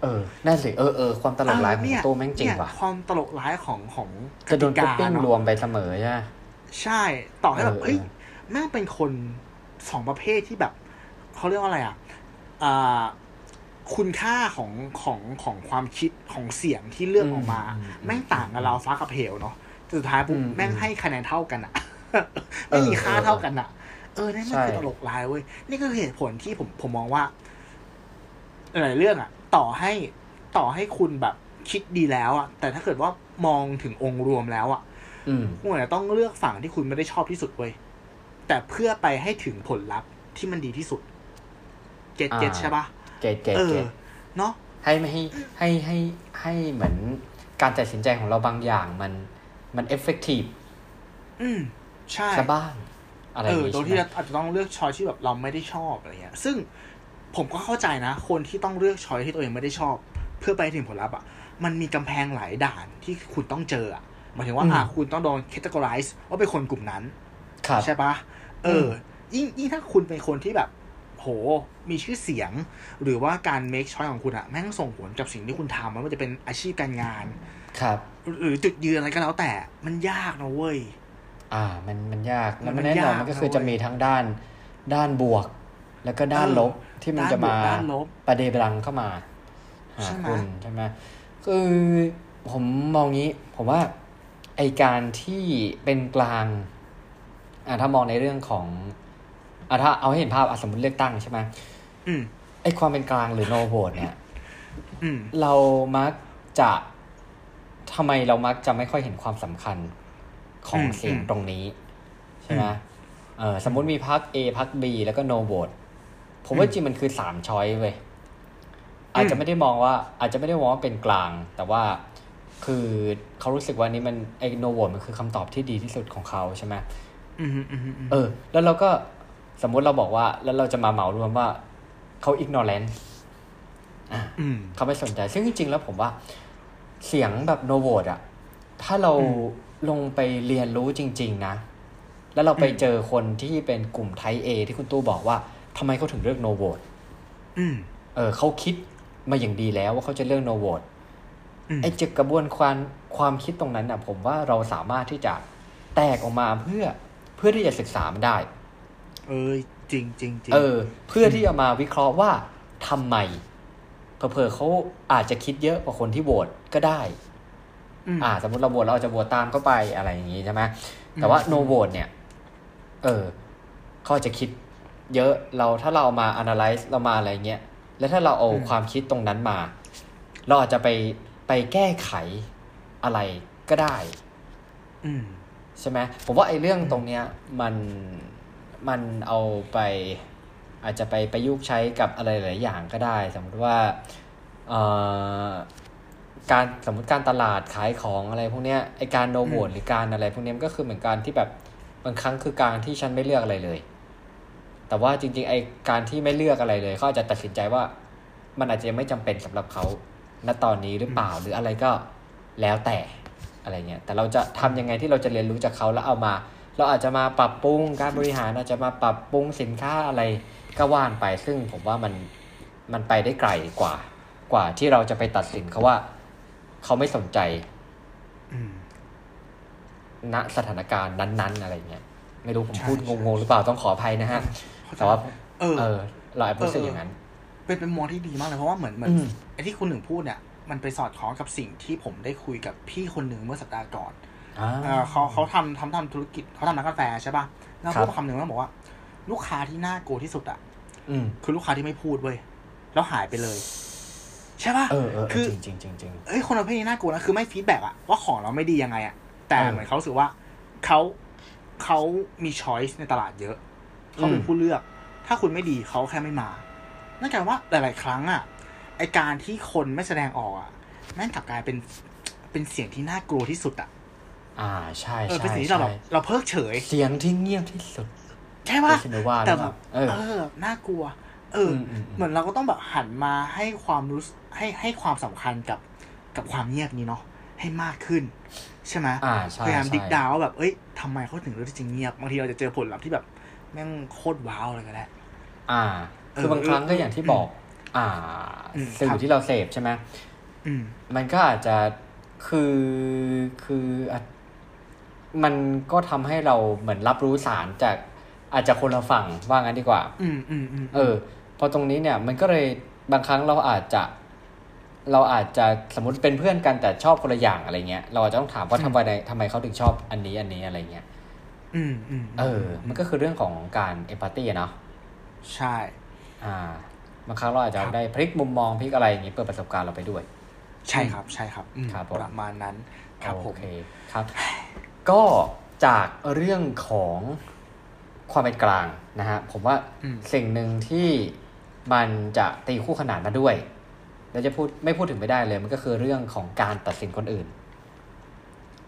เออนั่นสิเออเออความตลกร้ายของตู้แม่งจริงว่ะความตลกร้ายของของจะโดนกดปิ้งรวมไปเสมอใช่ใช่ต่อให้แบบเฮ้ยแม่งเป็นคนสองประเภทที่แบบเขาเรียกว่าอะไรอ่ะอ่าคุณค่าของของของความคิดของเสียงที่เลือกออกมาแม่งต่างกับเราฟ้ากับเหวเนาะสุดท้ายปุ๊บแม่งให้คะแนนเท่ากันอ่ะไม่มีค่าเท่ากันอ่ะเออนี่มันคือตลกร้ายเว้ยนี่คือเหตุผลที่ผมผมมองว่าหลายเรื่องอ่ะต่อให้ต่อให้คุณแบบคิดดีแล้วอ่ะแต่ถ้าเกิดว่ามองถึงองค์รวมแล้วอ่ะคุณอาจจะต้องเลือกฝั่งที่คุณไม่ได้ชอบที่สุดเว้ยแต่เพื่อไปให้ถึงผลลัพธ์ที่มันดีที่สุดเก็ตเก็ตใช่ปะเก็ตเก็ตเก็ตเนาะให้ไม่ให้ให้ให้ให้เหมือนการตัดสินใจของเราบางอย่างมันมันเอฟเฟกตีฟอืมใช่ซะบ้างอะไรอย่างเงี้ยโดยที่เราอาจจะต้องเลือกช้อยที่แบบเราไม่ได้ชอบอะไรเงี้ยซึ่งผมก็เข้าใจนะคนที่ต้องเลือกช้อยที่ตัวเองไม่ได้ชอบเพื่อไปถึงผลลัพธ์อ่ะมันมีกำแพงหลายด่านที่คุณต้องเจออ่ะหมายถึงว่าอ่ะคุณต้องโดน categorize ว่าเป็นคนกลุ่มนั้นใช่ปะเออยิ่งยิ่งถ้าคุณเป็นคนที่แบบโหมีชื่อเสียงหรือว่าการ make choice ของคุณอ่ะแม่งส่งผลกับสิ่งที่คุณทำมันจะเป็นอาชีพการงานครับหรือจุดยืนอะไรก็แล้วแต่มันยากนะเว้ยอ่ามันมันยากแล้วมันแน่นอนมันก็คือจะมีทั้งด้านด้านบวกแล้วก็ด้านลบที่มันจะมาประเดประดังเข้ามาหาคุณใช่ไหมคือผมมองงี้ผมว่าไอการที่เป็นกลางอ่ะถ้ามองในเรื่องของอ่ะถ้าเอาให้เห็นภาพอ่ะสมมุติเลือกตั้งใช่ไหมอืมไอความเป็นกลางหรือโนโหวตเนี่ยอืมเรามักจะทำไมเรามักจะไม่ค่อยเห็นความสำคัญของเสียงตรงนี้ใช่ไหมเออสมมุติมีพรรค A พรรค B แล้วก็โนโหวตผมว่าจริงมันคือสามช้อยเว้ยอาจจะไม่ได้มองว่าอาจจะไม่ได้มองว่าเป็นกลางแต่ว่าคือเขารู้สึกว่านี่มันไอ้โนโหวตมันคือคำตอบที่ดีที่สุดของเขาใช่ไหมอือเออแล้วเราก็สมมุติเราบอกว่าแล้วเราจะมาเหมารวมว่าเขาอิกโนแลนซ์เขาไม่สนใจซึ่งจริงๆแล้วผมว่าเสียงแบบโนโหวตอะถ้าเราลงไปเรียนรู้จริงๆนะแล้วเราไปเจอคนที่เป็นกลุ่มไทย A ที่คุณตู้บอกว่าทำไมเขาถึงเลือกโนโหวตเออเขาคิดมาอย่างดีแล้วว่าเขาจะเลือกโนโหวตไอ้เจกระบวนการความคิดตรงนั้นนะผมว่าเราสามารถที่จะแตกออกมาเพื่อเพื่อที่จะศึกษามันได้เออจริงจริงจริงเออเพื่อที่จะมาวิเคราะห์ว่าทำไมเผลอๆเขาอาจจะคิดเยอะกว่าคนที่โหวตก็ได้อ่าสมมติเราโหวตเราอาจจะโหวตตามก็ไปอะไรอย่างงี้ใช่ไหมแต่ว่าโนโหวตเนี่ยเออเขาจะคิดเยอะเราถ้าเราเอามา analyze เรามาอะไรเงี้ยแล้วถ้าเราเอาความคิดตรงนั้นมาเราอาจจะไปไปแก้ไขอะไรก็ได้ใช่ไหมผมว่าไอ้เรื่องตรงเนี้ยมันมันเอาไปอาจจะไปประยุกต์ใช้กับอะไรหลายอย่างก็ได้สมมติว่าเอ่อ การสมมติการตลาดขายของอะไรพวกเนี้ยไอการโนโหวตหรือการอะไรพวกเนี้ยก็คือเหมือนการที่แบบบางครั้งคือการที่ฉันไม่เลือกอะไรเลยแต่ว่าจริงๆไอการที่ไม่เลือกอะไรเลยเขาอาจจะตัดสินใจว่ามันอาจจะไม่จำเป็นสำหรับเขาณตอนนี้หรือเปล่าหรืออะไรก็แล้วแต่อะไรเงี้ยแต่เราจะทำยังไงที่เราจะเรียนรู้จากเขาแล้วเอามาเราอาจจะมาปรับปรุงการบริหารอาจจะมาปรับปรุงสินค้าอะไรก็ว่านไปซึ่งผมว่ามันมันไปได้ไกลกว่ากว่าที่เราจะไปตัดสินเขาว่าเขาไม่สนใจณสถานการณ์นั้นๆอะไรเงี้ยไม่รู้ผมพูดงงๆหรือเปล่าต้องขออภัยนะฮะแต่ว่าเออเราอาจจะรู้สึกอย่างนั้นเป็นเป็นมองที่ดีมากเลยเพราะว่าเหมือนเหมือนไอ้ที่คุณหนึ่งพูดเนี่ยมันไปสอดคล้องกับสิ่งที่ผมได้คุยกับพี่คนหนึ่งเมื่อสัปดาห์ก่อนเขาเขาทำทำทำธุรกิจเขาทำร้านกาแฟใช่ป่ะแล้วพูดคำหนึ่งแล้วบอกว่าลูกค้าที่น่ากลัวที่สุดอ่ะคือลูกค้าที่ไม่พูดเว้ยแล้วหายไปเลยใช่ป่ะคือจริงจริงจริงเอ้ยคนประเภทนี้น่ากลัวนะคือไม่ฟีดแบ็กอ่ะว่าของเราไม่ดียังไงอ่ะแต่เหมือนเขารู้สึกว่าเขาเขามีช้อยส์ในตลาดเยอะเขาเป็นผู้เลือกถ้าคุณไม่ดีเขาแค่ไม่มานั่นแปลว่าหลายๆครั้งอ่ะไอการที่คนไม่แสดงออกอ่ะแม่งกลับกลายเป็นเป็นเสียงที่น่ากลัวที่สุดอ่ะอ่าใช่ใช่เป็นเสียงที่เราแบบเราเพิกเฉยเสียงที่เงียบที่สุดใช่ป่ะแต่แบบเออน่ากลัวเออเหมือนเราก็ต้องแบบหันมาให้ความรู้ให้ให้ความสำคัญกับกับความเงียบนี้เนาะให้มากขึ้นใช่ไหมพยายามดิกดาวแบบเอ้ยทำไมเขาถึงเลือกที่จะเงียบบางทีเราจะเจอผลลัพธ์ที่แบบแม่งโคตรว้าวเลยก็ได้อ่าคือบางครั้งก็อย่างที่บอกอ่าสื่อที่เราเสพใช่ไหมมันก็อาจจะคือคือมันก็ทำให้เราเหมือนรับรู้สารจากอาจจะคนละฝั่งว่างั้นดีกว่าอืมอืมอืมเออพอตรงนี้เนี่ยมันก็เลยบางครั้งเราอาจจะเราอาจจะสมมติเป็นเพื่อนกันแต่ชอบคนละอย่างอะไรเงี้ยเราอาจจะต้องถามว่าทำไมทำไมเขาถึงชอบอันนี้อันนี้อะไรเงี้ยอืมอืมเออมันก็คือเรื่องของการเอมพัตตี้เนาะใช่อ่าบางครั้งเราอาจจะได้พลิกมุมมองพลิกอะไรอย่างเงี้ยเปิดประสบการณ์เราไปด้วยใช่ครับใช่ครับครับประมาณนั้นครับโอเคครับก็จากเรื่องของความเป็นกลางนะฮะผมว่าสิ่งหนึ่งที่มันจะตีคู่ขนานมาด้วยเราจะพูดไม่พูดถึงไม่ได้เลยมันก็คือเรื่องของการตัดสินคนอื่น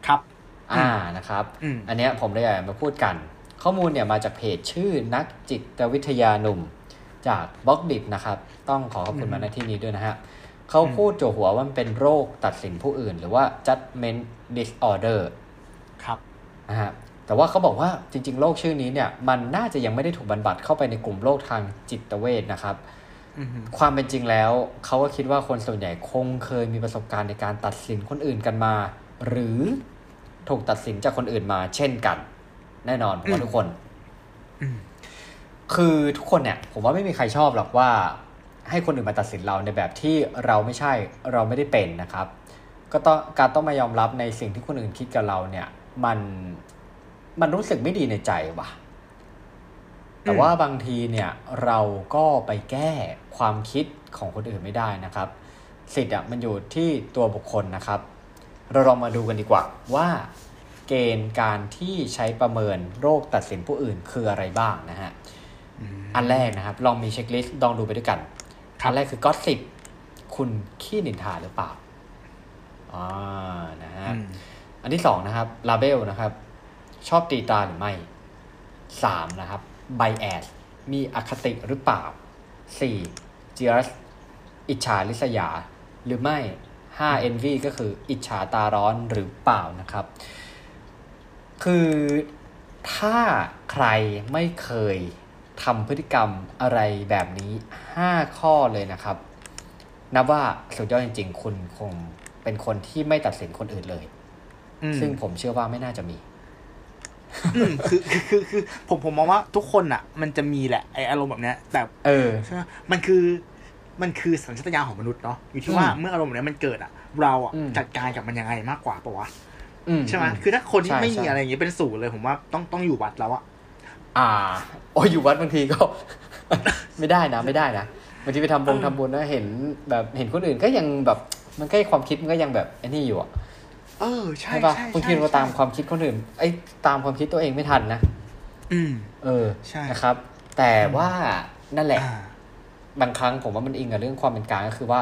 ครับอ่านะครับอันเนี้ยผมเลยอยากมาพูดกันข้อมูลเนี่ยมาจากเพจชื่อนักจิตวิทยาหนุ่มจากบล็อกดิบนะครับต้องขอขอบคุณมาในที่นี้ด้วยนะฮะเขาพูดโจหัวว่ามันเป็นโรคตัดสินผู้อื่นหรือว่า judgment disorder ครับนะฮะแต่ว่าเขาบอกว่าจริงๆโรคชื่อนี้เนี่ยมันน่าจะยังไม่ได้ถูกบรรบัดเข้าไปในกลุ่มโรคทางจิตเวชนะครับความเป็นจริงแล้วเขาก็คิดว่าคนส่วนใหญ่คงเคยมีประสบการณ์ในการตัดสินคนอื่นกันมาหรือถูกตัดสินจากคนอื่นมาเช่นกันแน่นอนผมว่าทุกคนคือทุกคนเนี่ยผมว่าไม่มีใครชอบหรอกว่าให้คนอื่นมาตัดสินเราในแบบที่เราไม่ใช่เราไม่ได้เป็นนะครับก็ต้องการต้องมายอมรับในสิ่งที่คนอื่นคิดกับเราเนี่ยมันมันรู้สึกไม่ดีในใจว่ะแต่ว่าบางทีเนี่ยเราก็ไปแก้ความคิดของคนอื่นไม่ได้นะครับสิทธิ์อ่ะมันอยู่ที่ตัวบุคคลนะครับเราลองมาดูกันดีกว่าว่าเกณฑ์การที่ใช้ประเมินโรคตัดสินผู้อื่นคืออะไรบ้างนะฮะอันแรกนะครับลองมีเช็คลิสต์ลองดูไปด้วยกันอันแรกคือก็อสซิปคุณขี้นินทาหรือเปล่าอ่านะฮะอันที่สองนะครับลาเบลนะครับชอบตีตาหรือไม่สามนะครับไบแอสมีอคติหรือเปล่าสี่เจียสอิจฉาริษยาหรือไม่ห้าเอนวีก็คืออิจฉาตาร้อนหรือเปล่านะครับคือถ้าใครไม่เคยทำพฤติกรรมอะไรแบบนี้ห้าข้อเลยนะครับนับว่าสุดยอดจริงๆคุณคงเป็นคนที่ไม่ตัดสินคนอื่นเลยซึ่งผมเชื่อว่าไม่น่าจะมีคือคือคือผมผมมองว่าทุกคนอ่ะมันจะมีแหละไออารมณ์แบบเนี้ยแต่เออใช่ไหมมันคือมันคือสัญชาตญาณของมนุษย์เนาะอยู่ที่ว่าเมื่ออารมณ์แบบนี้มันเกิดอ่ะเราอ่ะจัดการกับมันยังไงมากกว่าปะวะใช่ไหมคือถ้าคนที่ไม่มีอะไรอย่างเงี้ยเป็นศูนย์เลยผมว่าต้องต้องอยู่วัดแล้วอ่ะอ่าโอ้ยอยู่วัดบางทีก็ ไม่ได้นะไม่ได้นะบางทีไปทำบงทำบุญแล้วเห็นแบบเห็นคนอื่นก็ยังแบบมันใกล้ความคิดมันก็ยังแบบไอ้นี่อยู่อ่ะเออใช่ป่ะบางทีเราตามความคิดคนอื่นไอ้ตามความคิดตัวเองไม่ทันนะอืมเออใช่นะครับแต่ว่านั่นแหละบางครั้งผมว่ามันอิงกับเรื่องความเป็นกลางก็คือว่า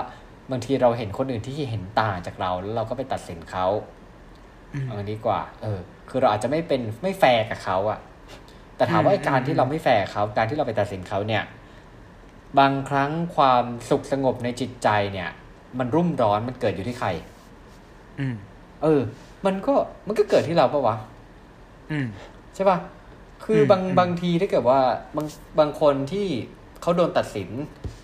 บางทีเราเห็นคนอื่นที่เห็นต่างจากเราแล้วเราก็ไปตัดสินเขาเอางี้ดีกว่าเออคือเราอาจจะไม่เป็นไม่แฟร์กับเขาอะแต่ถามว่าการที่เราไม่แฟร์เขาการที่เราไปตัดสินเขาเนี่ยบางครั้งความสุขสงบในจิตใจเนี่ยมันรุ่มร้อนมันเกิดอยู่ที่ใครอืมเออมันก็มันก็เกิดที่เราปะวะอืมใช่ปะคือบางบางทีถ้าเกิดว่าบางบางคนที่เขาโดนตัดสิน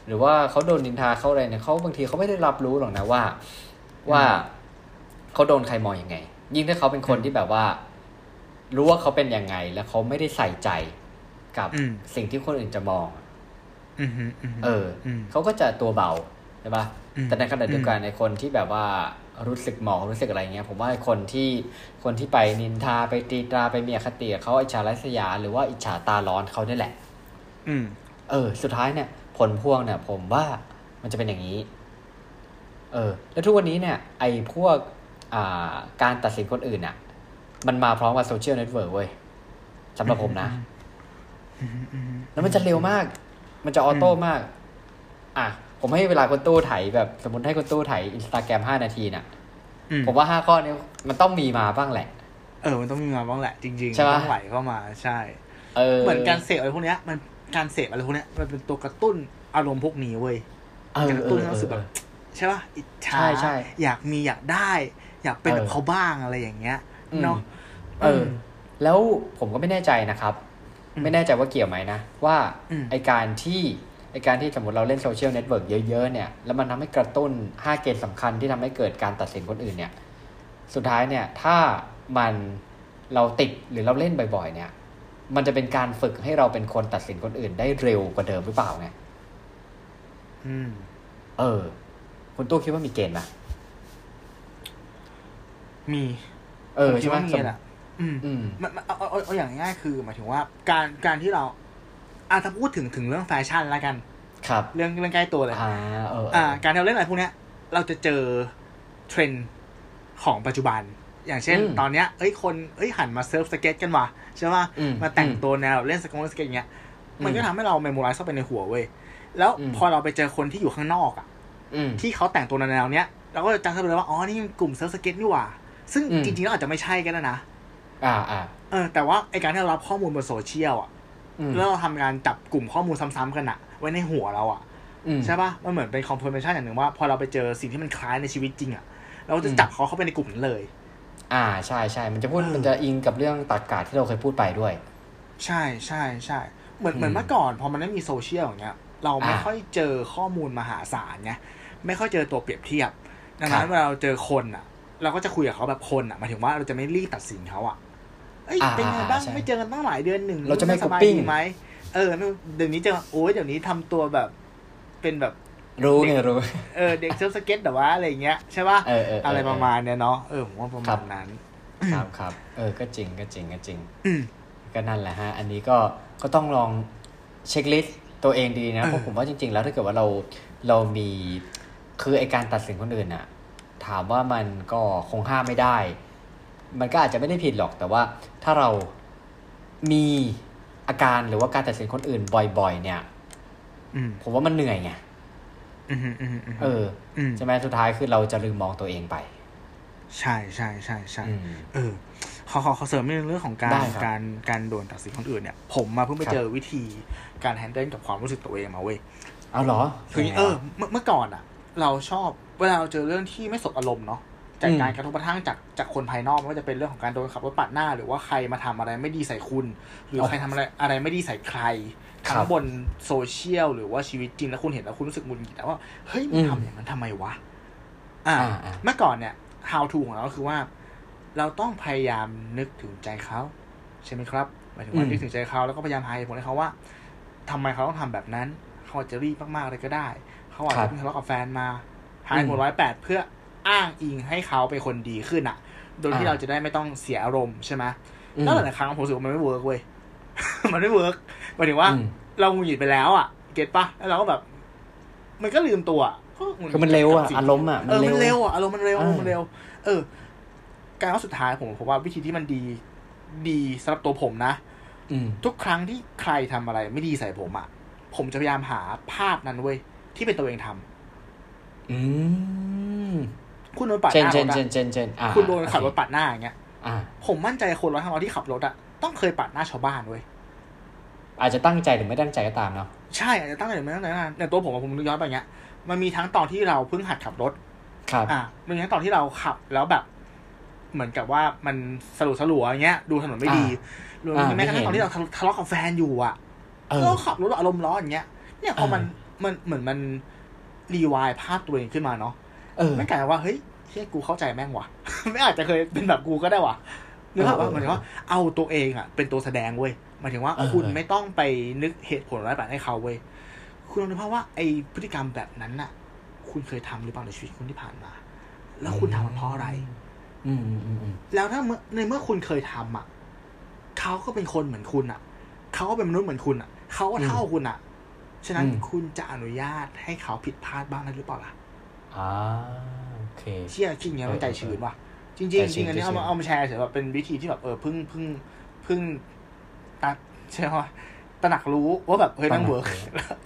หรือว่าเขาโดนนินทาเขาอะไรเนี่ยเขาบางทีเขาไม่ได้รับรู้หรอกนะว่าว่าเขาโดนใครมองยังไงยิ่งถ้าเขาเป็นคนที่แบบว่ารู้ว่าเขาเป็นยังไงแล้วเขาไม่ได้ใส่ใจกับสิ่งที่คนอื่นจะมองเออเขาก็จะตัวเบาใช่ปะแต่ในขณะเดียวกันในคนที่แบบว่ารู้สึกหมองรู้สึกอะไรเงี้ยผมว่าคนที่คนที่ไปนินทาไปตีตราไปมีอคติเขาอิจฉาริษยาหรือว่าอิจฉาตาร้อนเขาเนี่ยแหละเออสุดท้ายเนี่ยผลพวงเนี่ยผมว่ามันจะเป็นอย่างนี้เออแล้วทุกวันนี้เนี่ยไอ้พวกอ่าการตัดสินคนอื่นน่ะมันมาพร้อมกับโซเชียลเน็ตเวิร์คเว้ยสำหรับผมนะแล้วมันจะเร็วมากมันจะออโต้มากอ่ะผมให้เวลาคนตู้ไถแบบสมมติให้คนตู้ไถ Instagram ห้านาทีน่ะผมว่าห้าข้อนี้มันต้องมีมาบ้างแหละเออมันต้องมีมาบ้างแหละจริงๆต้องไหลเข้ามาใช่เออเหมือนการเสพอะไรพวกเนี้ยมันการเสพอะไรพวกเนี้ยมันเป็นตัวกระตุ้นอารมณ์พวกนี้เว้ยกระตุ้นรู้สึกแบบใช่ป่ะอิจฉาอยากมีอยากได้อยากเป็นแบบเขาบ้างอะไรอย่างเงี้ยเนาะเออแล้วผมก็ไม่แน่ใจนะครับไม่แน่ใจว่าเกี่ยวไหมนะว่าไอการที่ไอการที่สมมติเราเล่นโซเชียลเน็ตเวิร์กเยอะๆเนี่ยแล้วมันทำให้กระตุ้นห้าเกณฑ์สำคัญที่ทำให้เกิดการตัดสินคนอื่นเนี่ยสุดท้ายเนี่ยถ้ามันเราติดหรือเราเล่นบ่อยๆเนี่ยมันจะเป็นการฝึกให้เราเป็นคนตัดสินคนอื่นได้เร็วกว่าเดิมหรือเปล่าไงอืมเออคุณตู้คิดว่ามีเกณฑ์ไหมมีเออใช่ไหมเกณฑ์อ่ะอืมอืมมันเอาเอาเอาอย่างง่ายคือหมายถึงว่าการการที่เราอ่ะถ้าพูดถึงถึงเรื่องแฟชั่นละกันครับเรื่องเรื่องใกล้ตัวเลยอ่าเอออ่าการที่เราเล่นอะไรพวกเนี้ยเราจะเจอเทรนด์ของปัจจุบันอย่างเช่นตอนเนี้ยเอ้ยคนเอ้ยหันมาเซิร์ฟสเก็ตกันว่ะใช่ป่ะมาแต่งตัวแนวเล่นสกงสเก็ตอย่างเงี้ยมันก็ทำให้เราเมมโมไรซ์เข้าไปในหัวเว้ยแล้วพอเราไปเจอคนที่อยู่ข้างนอกอ่ะที่เขาแต่งตัวแนวเนี้ยเราก็จะจำได้เลยว่าอ๋อนี่กลุ่มเซิร์ฟสเก็ตนี่หว่าซึ่งจริงๆแล้วอาจจะไม่ใช่ก็ได้นะอ่าอ่าเออแต่ว่าไอการที่เรารับข้อมูลบนโซเชียลอ่ะแล้วเราทำงานจับกลุ่มข้อมูลซ้ำๆกันอ่ะไว้ในหัวเราอ่ะใช่ป่ะมันเหมือนเป็นคอนเฟิร์มชันอย่างหนึ่งว่าพอเราไปเจอสิ่งที่มันคล้ายในชีวิตจริงอ่ะเราจะจับเขาเข้าไปในกลุ่มนั้นเลยอ่าใช่ใช่มันจะพูดมันจะอิงกับเรื่องตรรกะที่เราเคยพูดไปด้วยใช่ใช่ใช่เหมือนเหมือนเมื่อก่อนพอมันไม่มีโซเชียลอย่างเงี้ยเราไม่ค่อยเจอข้อมูลมหาศาลไงไม่ค่อยเจอตัวเปรียบเทียบดังนั้นเวลาเราเจอคนอ่ะเราก็จะคุยกับเขาแบบคนอ่ะหมายถึงว่าเราจะไม่รีบตัดสินเขาอ่ะเอ้ยเป็นไงบ้างไม่เจอกันตั้งหลายเดือนหนึ่งเราจะไม่สบายดีไหมเออเดี๋ยวนี้เจอโอ้ยเดี๋ยวนี้ทำตัวแบบเป็นแบบรู้ไงรู้เออเด็กเซิร์ฟสเก็ตแต่ว่าอะไรเงี้ยใช่ป่ะอะไรประมาณเนี้ยเนาะเออผมว่าประมาณนั้นครับครับเออก็จริงก็จริงก็จริงก็นั่นแหละฮะอันนี้ก็ก็ต้องลองเช็คลิสต์ตัวเองดีนะเพราะผมว่าจริงๆแล้วถ้าเกิดว่าเราเรามีคือไอการตัดสินคนอื่นอะถามว่ามันก็คงห้ามไม่ได้มันก็อาจจะไม่ได้ผิดหรอกแต่ว่าถ้าเรามีอาการหรือว่าการตัดสินคนอื่นบ่อยๆเนี่ยผมว่ามันเหนื่อยไงเออใช่ไหมสุดท้ายคือเราจะลืมมองตัวเองไปใช่ใช่ใช่ใช่เออขอขอขอเสริมเรื่องของการการการโดนตัดสินคนอื่นเนี่ยผมมาเพิ่งไปเจอวิธีการแฮนเดิลกับความรู้สึกตัวเองมาเว้ยเอาเหรอคือเออเมื่อเมื่อก่อนอ่ะเราชอบเวลาเราเจอเรื่องที่ไม่สบอารมณ์เนาะจากการกระทบกระทั่งจากจากคนภายนอกไม่ว่าจะเป็นเรื่องของการโดนขับรถปาดหน้าหรือว่าใครมาทำอะไรไม่ดีใส่คุณหรือใครทำอะไรอะไรไม่ดีใส่ใครทั้งบนโซเชียลหรือว่าชีวิตจริงแล้วคุณเห็นแล้วคุณรู้สึกหงุดหงิดแต่ว่าเฮ้ยมันทำอย่างนั้นทำไมวะอ่าเมื่อก่อนเนี่ย how to ของเราก็คือว่าเราต้องพยายามนึกถึงใจเขาใช่ไหมครับหมายถึงว่านึกถึงใจเขาแล้วก็พยายามหาเหตุผลให้เขาว่าทำไมเขาต้องทำแบบนั้นเขาอาจจะรีบมากๆเลยก็ได้เขาอาจจะเพิ่งทะเลาะกับแฟนมาหาเหตุผลร้อยแปดเพื่ออ้างอิงให้เขาเป็นคนดีขึ้นอ่ะโดยที่เราจะได้ไม่ต้องเสียอารมณ์ใช่ไหมแล้วหลายครั้งผมรู้สึกว่ามันไม่เวิร์กเว้ยมันไม่เวิร์กหมายถึงว่าเราหงุดหงิดไปแล้วอ่ะเก็ตป่ะแล้วเราก็แบบมันก็ลืมตัวคือมันเร็วอ่ะอารมณ์อ่ะมันเร็วอ่ะอารมณ์มันเร็วมันเร็วเออการว่าสุดท้ายผมผมว่าวิธีที่มันดีดีสำหรับตัวผมนะทุกครั้งที่ใครทำอะไรไม่ดีใส่ผมอ่ะผมจะพยายามหาภาพนั้นเว้ยที่เป็นตัวเองทำ อืมคุณโดนปาดหน้าเช่นเช่นเช่นเช่นคุณโดนขับรถปาดหน้าอย่างเงี้ยผมมั่นใจคนร้อยทั้งร้อยที่ขับรถอะต้องเคยปาดหน้าชาวบ้านเว้ยอาจจะตั้งใจหรือไม่ตั้งใจก็ตามเนาะใช่อาจจะตั้งใจหรือไม่ตั้งใจก็ตามแต่ตัวผมผมนึกย้อนไปอย่างเงี้ยมันมีทั้งตอนที่เราเพิ่งหัดขับรถครับอ่ามีทั้งตอนที่เราขับแล้วแบบเหมือนกับว่ามันสลัวสลัวอย่างเงี้ยดูถนนไม่ดีรวมถึงแม้กระทั่งตอนที่เราทะเลาะกับแฟนอยู่อ่ะก็ขับรถอารมณ์ร้อนอย่างเงี้ยเนี่ยพอมันมันเหมือนมันรีวายภาพตัวเองขึ้นมาเนาะไม่กลายว่าเฮ้ยเชี่ยกูเข้าใจแม่งว่ะไม่อาจจะเคยเป็นแบบกูก็ได้ว่ะนึกออกว่าหมายถึงว่าเอาตัวเองอ่ะเป็นตัวแสดงเว้ยหมายถึงว่าคุณไม่ต้องไปนึกเหตุผลอะไรแบบให้เขาเว้ยคุณลองดูภาพว่าไอพฤติกรรมแบบนั้นน่ะคุณเคยทำหรือเปล่าในชีวิตคุณที่ผ่านมาแล้วคุณทำมันเพราะอะไรแล้วถ้าในเมื่อคุณเคยทำอ่ะเขาก็เป็นคนเหมือนคุณอ่ะเขาก็เป็นมนุษย์เหมือนคุณอ่ะเขาก็เท่าคุณอ่ะฉะนั้นคุณจะอนุญาตให้เขาผิดพลาดบ้างได้หรือเปล่าล่ะอ่าโอเคเชี่ยคิดอย่างเงี้ยมันใจชื้นว่ะจริงๆจริงอันนี้เอามาเอามาแชร์เฉยๆแบบเป็นวิธีที่แบบเออเพิ่งเพิ่งเพิ่งตัดใช่ไหมตระหนักรู้ว่าแบบเฮ้ยนั่งเวิร์ก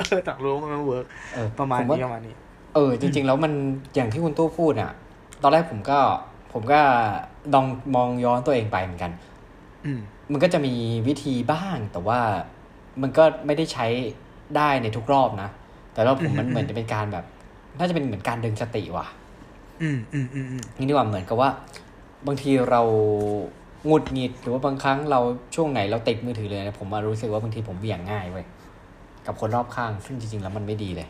เออตระหนักรู้ว่ามันเวิร์กประมาณนี้ประมาณนี้เออจริงๆแล้วมันอย่างที่คุณตู้พูดอ่ะตอนแรกผมก็ผมก็ลองมองย้อนตัวเองไปเหมือนกันมันก็จะมีวิธีบ้างแต่ว่ามันก็ไม่ได้ใช้ได้ในทุกรอบนะแต่รอบผมมันเหมือนจะเป็นการแบบน่าจะเป็นเหมือนการดึงสติว่ะอืมอืมอืมอืมนี่ดีกว่าเหมือนกับว่าบางทีเราหงุดหงิดหรือว่าบางครั้งเราช่วงไหนเราติดมือถือเลยนะผมมารู้สึกว่าบางทีผมเบี่ยงง่ายเว้ยกับคนรอบข้างซึ่งจริงๆแล้วมันไม่ดีเลย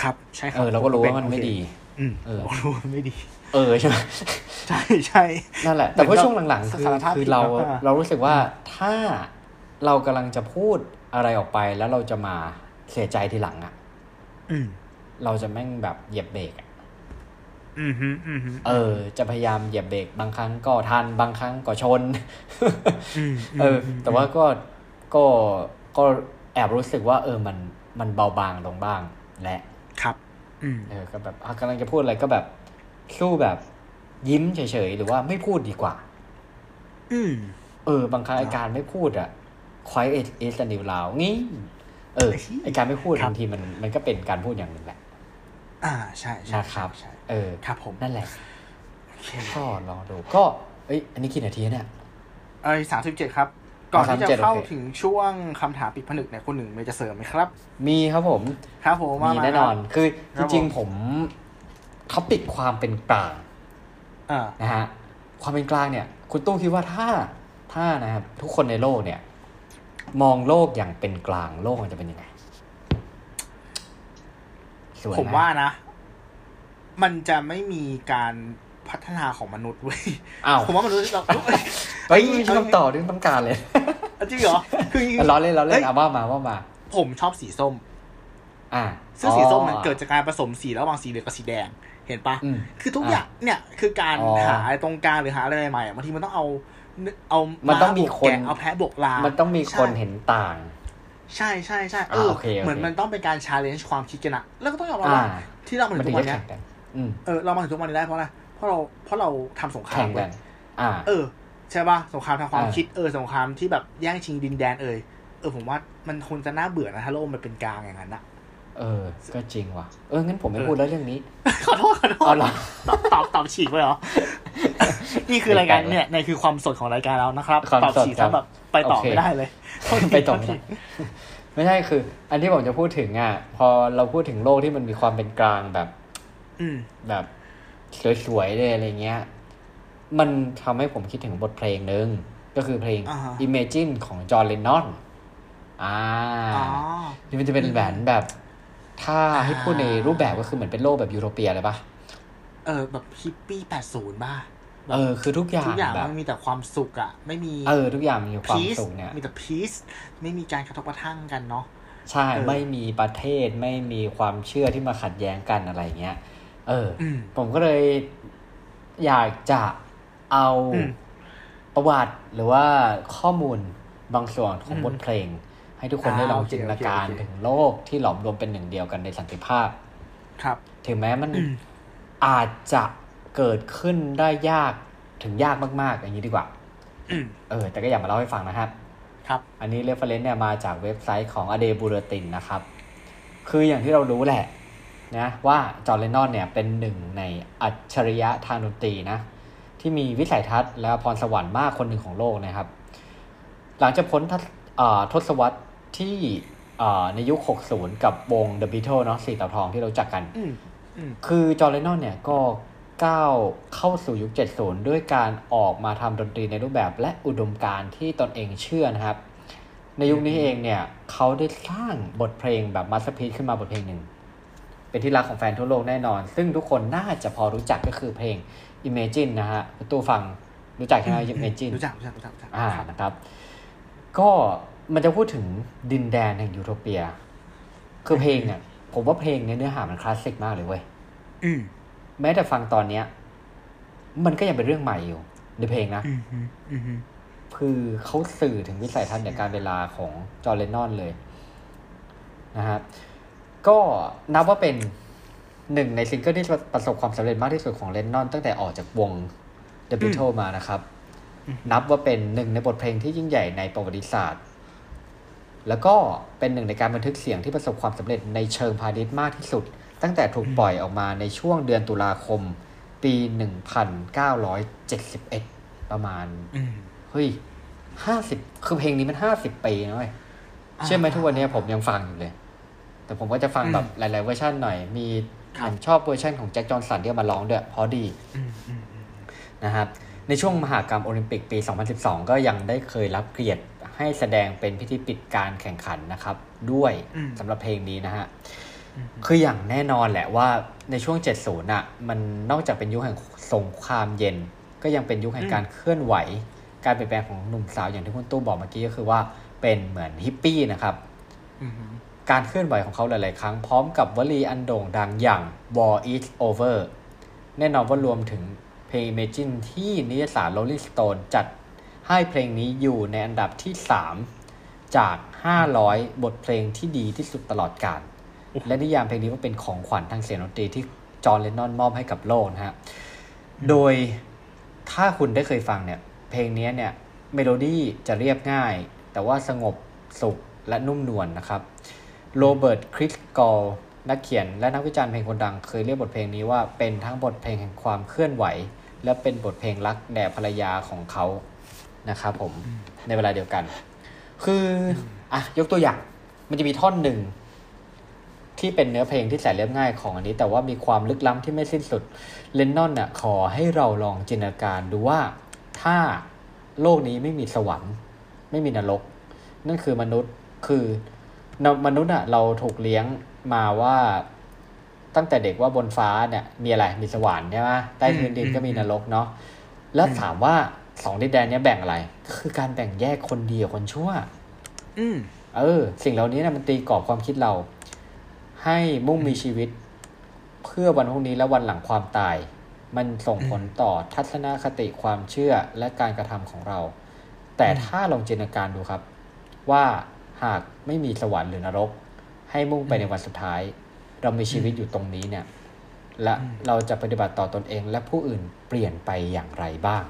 ครับใช่ครับเออเราก็รู้ว่ามันไม่ดีอืมเออรู้ว่าไม่ดีเออใช่ใช่ใช่นั่นแหละแต่ว่าช่วงหลังๆคือคือเราเรารู้สึกว่าถ้าเรากำลังจะพูดอะไรออกไปแล้วเราจะมาเสียใจทีหลังอ่ะเราจะแม่งแบบเหยียบเบรกอ่ะเออจะพยายามเหยียบเบรกบางครั้งก็ทันบางครั้งก็ชนเออแต่ว่าก็ก็ก็แอบรู้สึกว่าเออมันมันเบาบางลงบ้างแหละครับเออก็แบบกำลังจะพูดอะไรก็แบบสู้แบบยิ้มเฉยๆหรือว่าไม่พูดดีกว่าเออบางครั้งอาการไม่พูดอ่ะquiet is the new loud งี้เออไอ้การไม่พูดบางทีมันมันก็เป็นการพูดอย่างหนึ่งแหละอ่าใช่ๆนะครับเออครับผมนั่นแหละโอเคก็ลองดูก็เอ้ยอันนี้กี่นาทีเนี่ยเอ้ยสามสิบเจ็ดครับก่อนที่จะเข้าถึงช่วงคำถามปิดผนึกเนี่ยคนหนึ่งมีจะเสริมไหมครับมีครับผมครับผมมีแน่นอนคือจริงๆผมเขาปิดความเป็นกลางอ่านะฮะความเป็นกลางเนี่ยคุณตู้คิดว่าถ้าถ้านะครับทุกคนในโลกเนี่ยมองโลกอย่างเป็นกลางโลกมันจะเป็นยังไงผมว่านะมันจะไม่มีการพัฒนาของมนุษย์เว้ยผมว่ามนุษย์เราเฮ้ยนี่ต้องต่อนี่ต้องการเลยจริงเหรอคือล้อเล่นล้อเล่นเอาว่ามาว่ามาผมชอบสีส้มอ่าซึ่งสีส้มมันเกิดจากการผสมสีระหว่างสีเหลืองกับสีแดงเห็นปะคือทุกอย่างเนี่ยคือการหาตรงกลางหรือหาอะไรใหม่ๆบางทีมันต้องเอาเอามันต้องมีคนเอาแพ้บวกลามันต้องมีคนเห็นต่างใช่ใช่ใช่เออเหมือนมันต้องเป็นการ challenge ความคิดกันนะแล้วก็ต้องยอมรับว่าที่เรามาถึงทุกวันนี้เออเรามาถึงทุกวันนี้ได้เพราะอะไรเพราะเราเพราะเราทำสงครามกันเออใช่ป่ะสงครามทางความคิดเออสงครามที่แบบแย่งชิงดินแดนเออเออผมว่ามันคงจะน่าเบื่อนะถ้าโลกมันเป็นกลางอย่างนั้นนะเออก็จริงว่ะเอองั้นผมไม่พูดแล้วเรื่องนี้ขอโทษขอโทษตอบตอบตอบฉีกไปเหรอนี่คือรายการเนี่ยในคือความสดของรายการเรานะครับตอบฉีกแบบไปต่อไม่ได้เลยไปต่อไม่ได้ไม่ใช่คืออันที่ผมจะพูดถึงอ่ะพอเราพูดถึงโลกที่มันมีความเป็นกลางแบบแบบสวยๆเลยอะไรเงี้ยมันทำให้ผมคิดถึงบทเพลงนึงก็คือเพลง Imagine ของจอห์น เลนนอนอ่านี่มันจะเป็นแหวนแบบถ้าให้พูดในรูปแบบก็คือเหมือนเป็นโลกแบบยุโรเปียเลยป่ะเออแบบฮิปปี้แปดสิบป่ะเออคือทุกอย่างทุกอย่างมันมีแต่ความสุขอ่ะไม่มีเออทุกอย่างมีความสุขเนี่ยมีแต่ peace ไม่มีการกระทบกระทั่งกันเนาะใช่ไม่มีประเทศไม่มีความเชื่อที่มาขัดแย้งกันอะไรเงี้ยเออผมก็เลยอยากจะเอาประวัติหรือว่าข้อมูลบางส่วนของบทเพลงให้ทุกคนได้ลองจินตนาการถึงโลกที่หลอมรวมเป็นหนึ่งเดียวกันในสันติภาพครับถึงแม้มันอาจจะเกิดขึ้นได้ยากถึงยากมากๆอย่างนี้ดีกว่าเออแต่ก็อยากมาเล่าให้ฟังนะครับครับอันนี้ reference เนี่ยมาจากเว็บไซต์ของอเดบูเรตินนะครับคืออย่างที่เรารู้แหละ นะว่าจอห์น เลนนอนเนี่ยเป็นหนึ่งในอัจฉริยะทางดนตรีนะที่มีวิสัยทัศน์และพรสวรรค์มากคนหนึ่งของโลกนะครับหลังจากพ้นทศวรรษที่ในยุคหกสิบกับวง The Beatles เนาะสี่เต่าทองที่เรารู้จักกันคือจอห์น เลนนอนเนี่ยก็ก้าวเข้าสู่ยุคเจ็ดสิบด้วยการออกมาทำดนตรีในรูปแบบและอุดมการณ์ที่ตนเองเชื่อนะครับในยุคนี้เองเนี่ยเขาได้สร้างบทเพลงแบบมาสเตอร์พีซขึ้นมาบทเพลงหนึ่งเป็นที่รักของแฟนทั่วโลกแน่นอนซึ่งทุกคนน่าจะพอรู้จักก็คือเพลง Imagine นะฮะตัวฟังรู้จักใช่ไหม Imagine รู้จักรู้จักรู้จักอ่านะครับก็มันจะพูดถึงดินแดนแห่งยูโทเปียคือเพลงเนี่ยผมว่าเพลงเนี่ยเนื้อหามันคลาสสิกมากเลยเว้ยอืมแม้แต่ฟังตอนเนี้ยมันก็ยังเป็นเรื่องใหม่อยู่ในเพลงนะคือเขาสื่อถึงวิสัยทัศน์ในการเวลาของจอห์น เลนนอนเลยนะฮะก็นับว่าเป็นหนึ่งในซิงเกิลที่ประสบความสำเร็จมากที่สุดของเลนนอนตั้งแต่ออกจากวง The Beatles มานะครับนับว่าเป็นหนึ่งในบทเพลงที่ยิ่งใหญ่ในประวัติศาสตร์แล้วก็เป็นหนึ่งในการบันทึกเสียงที่ประสบความสำเร็จในเชิงพาณิชย์มากที่สุดตั้งแต่ถูกปล่อยออกมาในช่วงเดือนตุลาคมปี หนึ่งพันเก้าร้อยเจ็ดสิบเอ็ด ประมาณเฮ้ยห้าสิบคือเพลงนี้มันห้าสิบปีนะเว้ยเชื่อไหมทุกวันนี้ผมยังฟังอยู่เลยแต่ผมก็จะฟังแบบหลายๆเวอร์ชันหน่อยมีผมชอบเวอร์ชันของแจ็คจอห์นสันที่มาร้องด้วยพอดีนะครับในช่วงมหกรรมโอลิมปิกปีสองพันสิบสองก็ยังได้เคยรับเกียรติให้แสดงเป็นพิธีปิดการแข่งขันนะครับด้วยสำหรับเพลงนี้นะฮะคืออย่างแน่นอนแหละว่าในช่วงเจ็ดสิบน่ะมันนอกจากเป็นยุคแห่งสงครามเย็นก็ยังเป็นยุคแห่งการเคลื่อนไหวการเปลี่ยนแปลงของหนุ่มสาวอย่างที่คุณตู้บอกเมื่อกี้ก็คือว่าเป็นเหมือนฮิปปี้นะครับการเคลื่อนไหวของเขาหลายๆครั้งพร้อมกับวลีอันโด่งดังอย่าง War is over แน่นอนว่ารวมถึงเพลง Imagine ที่นิตยสาร Rolling Stone จัดให้เพลงนี้อยู่ในอันดับที่สามจากห้าร้อยบทเพลงที่ดีที่สุดตลอดกาลและนิยามเพลงนี้ว่าเป็นของขวัญทางเสียงดนตรีที่จอห์น เลนนอนมอบให้กับโลกนะฮะโดยถ้าคุณได้เคยฟังเนี่ยเพลงนี้เนี่ยเมโลดี้จะเรียบง่ายแต่ว่าสงบสุขและนุ่มนวล น, นะครับโรเบิร์ตคริสกอลนักเขียนและนักวิจารณ์เพลงคนดังเคยเรียกบทเพลงนี้ว่าเป็นทั้งบทเพลงแห่งความเคลื่อนไหวและเป็นบทเพลงรักแด่ภรรยาของเขานะครับผมในเวลาเดียวกันคืออ่ะยกตัวอย่างมันจะมีท่อนหนึ่งที่เป็นเนื้อเพลงที่แสนเรียบง่ายของอันนี้แต่ว่ามีความลึกล้ำที่ไม่สิ้นสุดเลนนอนน่ะขอให้เราลองจินตนาการดูว่าถ้าโลกนี้ไม่มีสวรรค์ไม่มีนรกนั่นคือมนุษย์คือมนุษย์น่ะเราถูกเลี้ยงมาว่าตั้งแต่เด็กว่าบนฟ้าเนี่ยมีอะไรมีสวรรค์ใช่ไหมใต้พื้นดินก็มีนรกเนาะแล้วถามว่าสองดินแดนนี้แบ่งอะไรคือการแบ่งแยกคนดีกับคนชั่วเออสิ่งเหล่านี้นะมันตีกรอบความคิดเราให้มุ่งมีชีวิตเพื่อวันพรุ่งนี้และวันหลังความตายมันส่งผลต่อทัศนคติความเชื่อและการกระทำของเราแต่ถ้าลองจินตนาการดูครับว่าหากไม่มีสวรรค์หรือนรกให้มุ่งไปในวันสุดท้ายเรามีชีวิตอยู่ตรงนี้เนี่ยและเราจะปฏิบัติต่อตนเองและผู้อื่นเปลี่ยนไปอย่างไรบ้าง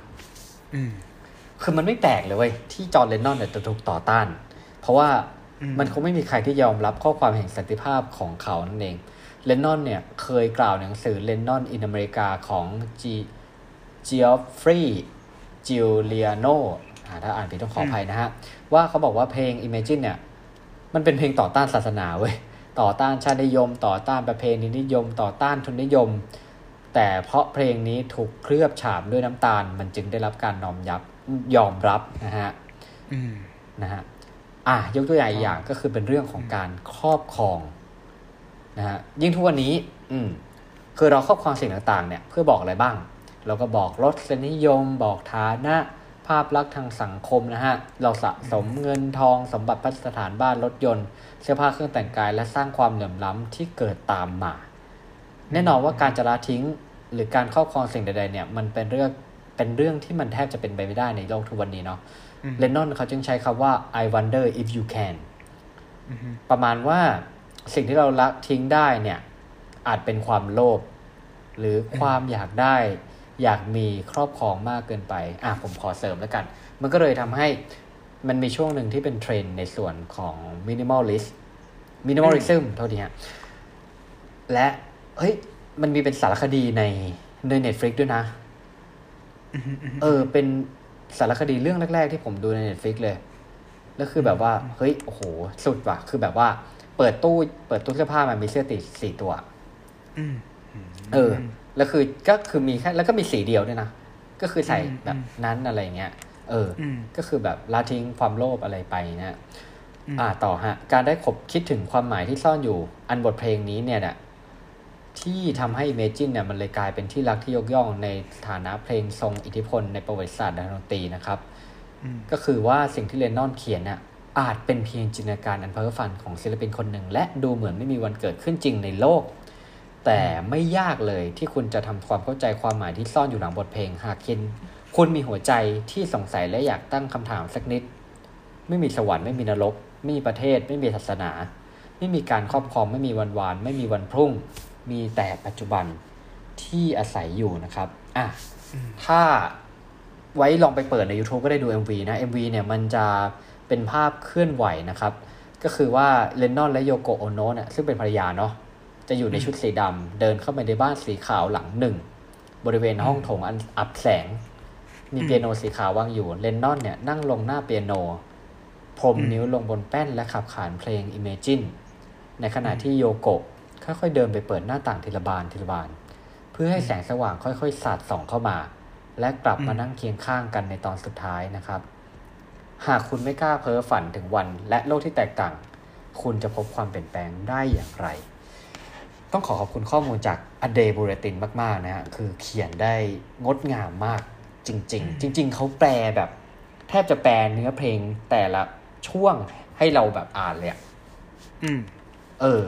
คือมันไม่แปลกเลยเว้ยที่จอห์น เลนนอนเนี่ยถูกต่อต้านเพราะว่ามันคงไม่มีใครที่ยอมรับข้อความแห่งสันติภาพของเขานั่นเองเลนนอนเนี่ยเคยกล่าวในหนังสือ Lennon in America ของ Geoffrey Giuliano อ่าถ้าอ่านผิดต้องขออภัยนะฮะว่าเขาบอกว่าเพลง Imagine เนี่ยมันเป็นเพลงต่อต้านศาสนาเว้ยต่อต้านชาตินิยมต่อต้านประเพณีนิยมต่อต้านทุนนิยมแต่เพราะเพลงนี้ถูกเคลือบฉาบด้วยน้ำตาลมันจึงได้รับการน้อมยับยอมรับนะฮะอืมนะฮะอ่ะยกตัวอย่างอีกอย่างก็คือเป็นเรื่องของการครอบครองนะฮะยิ่งทุกวันนี้อืมคือเราครอบครองสิ่งต่างๆเนี่ยเพื่อบอกอะไรบ้างเราก็บอกรสนิยมบอกฐานะภาพลักษณ์ทางสังคมนะฮะเราสะสมเงินทองสมบัติพัสถานบ้านรถยนต์เสื้อผ้าเครื่องแต่งกายและสร้างความเหลื่อมล้ำที่เกิดตามมาแน่นอนว่าการจะละทิ้งหรือการครอบครองสิ่งใดๆเนี่ยมันเป็นเรื่องเป็นเรื่องที่มันแทบจะเป็นไปไม่ได้ในโลกทุกวันนี้เนาะเลนนอนเขาจึงใช้คำว่า I wonder if you can ประมาณว่าสิ่งที่เราละทิ้งได้เนี่ยอาจเป็นความโลภหรือความอยากได้อยากมีครอบครองมากเกินไปอ่ะผมขอเสริมแล้วกันมันก็เลยทำให้มันมีช่วงหนึ่งที่เป็นเทรนด์ในส่วนของ minimalist minimalism เท่านี้ฮะและ เฮ้ยมันมีเป็นสารคดีในใน Netflix ด้วยนะ เออเป็นสารคดีเรื่องแรกๆที่ผมดูใน Netflix เลยแล้วคือแบบว่าเฮ้ยโอ้โหสุดว่ะคือแบบว่าเปิดตู้เปิดตู้เสื้อผ้ามันมีเสื้อติดสี่ตัวเออแล้วคือก็คือมีแค่แล้วก็มีสีเดียวด้วยนะก็คือใส่แบบนั้นอะไรเงี้ยเออก็คือแบบละทิ้งความโลภอะไรไปนะอ่าต่อฮะการได้ขบคิดถึงความหมายที่ซ่อนอยู่อันบทเพลงนี้เนี่ยแหละที่ทำให้ Imagine เนี่ยมันเลยกลายเป็นที่รักที่ยกย่องในฐานะเพลงทรงอิทธิพลในประวัติศาสตร์ดนตรีนะครับก็คือว่าสิ่งที่เลนนอนเขียนน่ะอาจเป็นเพียงจินตนาการอันเพ้อฝันของศิลปินคนหนึ่งและดูเหมือนไม่มีวันเกิดขึ้นจริงในโลกแต่ไม่ยากเลยที่คุณจะทำความเข้าใจความหมายที่ซ่อนอยู่หลังบทเพลงหากคุณมีหัวใจที่สงสัยและอยากตั้งคำถามสักนิดไม่มีสวรรค์ไม่มีนรกไม่มีประเทศไม่มีศาสนาไม่มีการครอบครองไม่มีวันวานไม่มีวันพรุ่งมีแต่ปัจจุบันที่อาศัยอยู่นะครับอ่ะถ้าไว้ลองไปเปิดใน YouTube ก็ได้ดู เอ็ม วี นะ เอ็ม วี เนี่ยมันจะเป็นภาพเคลื่อนไหวนะครับก็คือว่าเลนนอนและโยโกโอโนะเนี่ยซึ่งเป็นภรรยาเนาะจะอยู่ในชุดสีดำเดินเข้าไปในบ้านสีขาวหลังหนึ่งบริเวณห้องโถงอันอับแสงมีเปียโนสีขาววางอยู่เลนนอนเนี่ยนั่งลงหน้าเปียโนพรมนิ้วลงบนแป้นและขับขานเพลง Imagine ในขณะที่โยโกะค่อยๆเดินไปเปิดหน้าต่างทีละบานทีละบานเพื่อให้แสงสว่างค่อยๆสาดส่องเข้ามาและกลับมานั่งเคียงข้างกันในตอนสุดท้ายนะครับหากคุณไม่กล้าเพ้อฝันถึงวันและโลกที่แตกต่างคุณจะพบความเปลี่ยนแปลงได้อย่างไรต้องขอขอบคุณข้อมูลจาก A Day Bulletin มากๆนะฮะคือเขียนได้งดงามมากจริงๆจริงๆเขาแปลแบบแทบจะแปลเนื้อเพลงแต่ละช่วงให้เราแบบอ่านเลยอะอืมเออ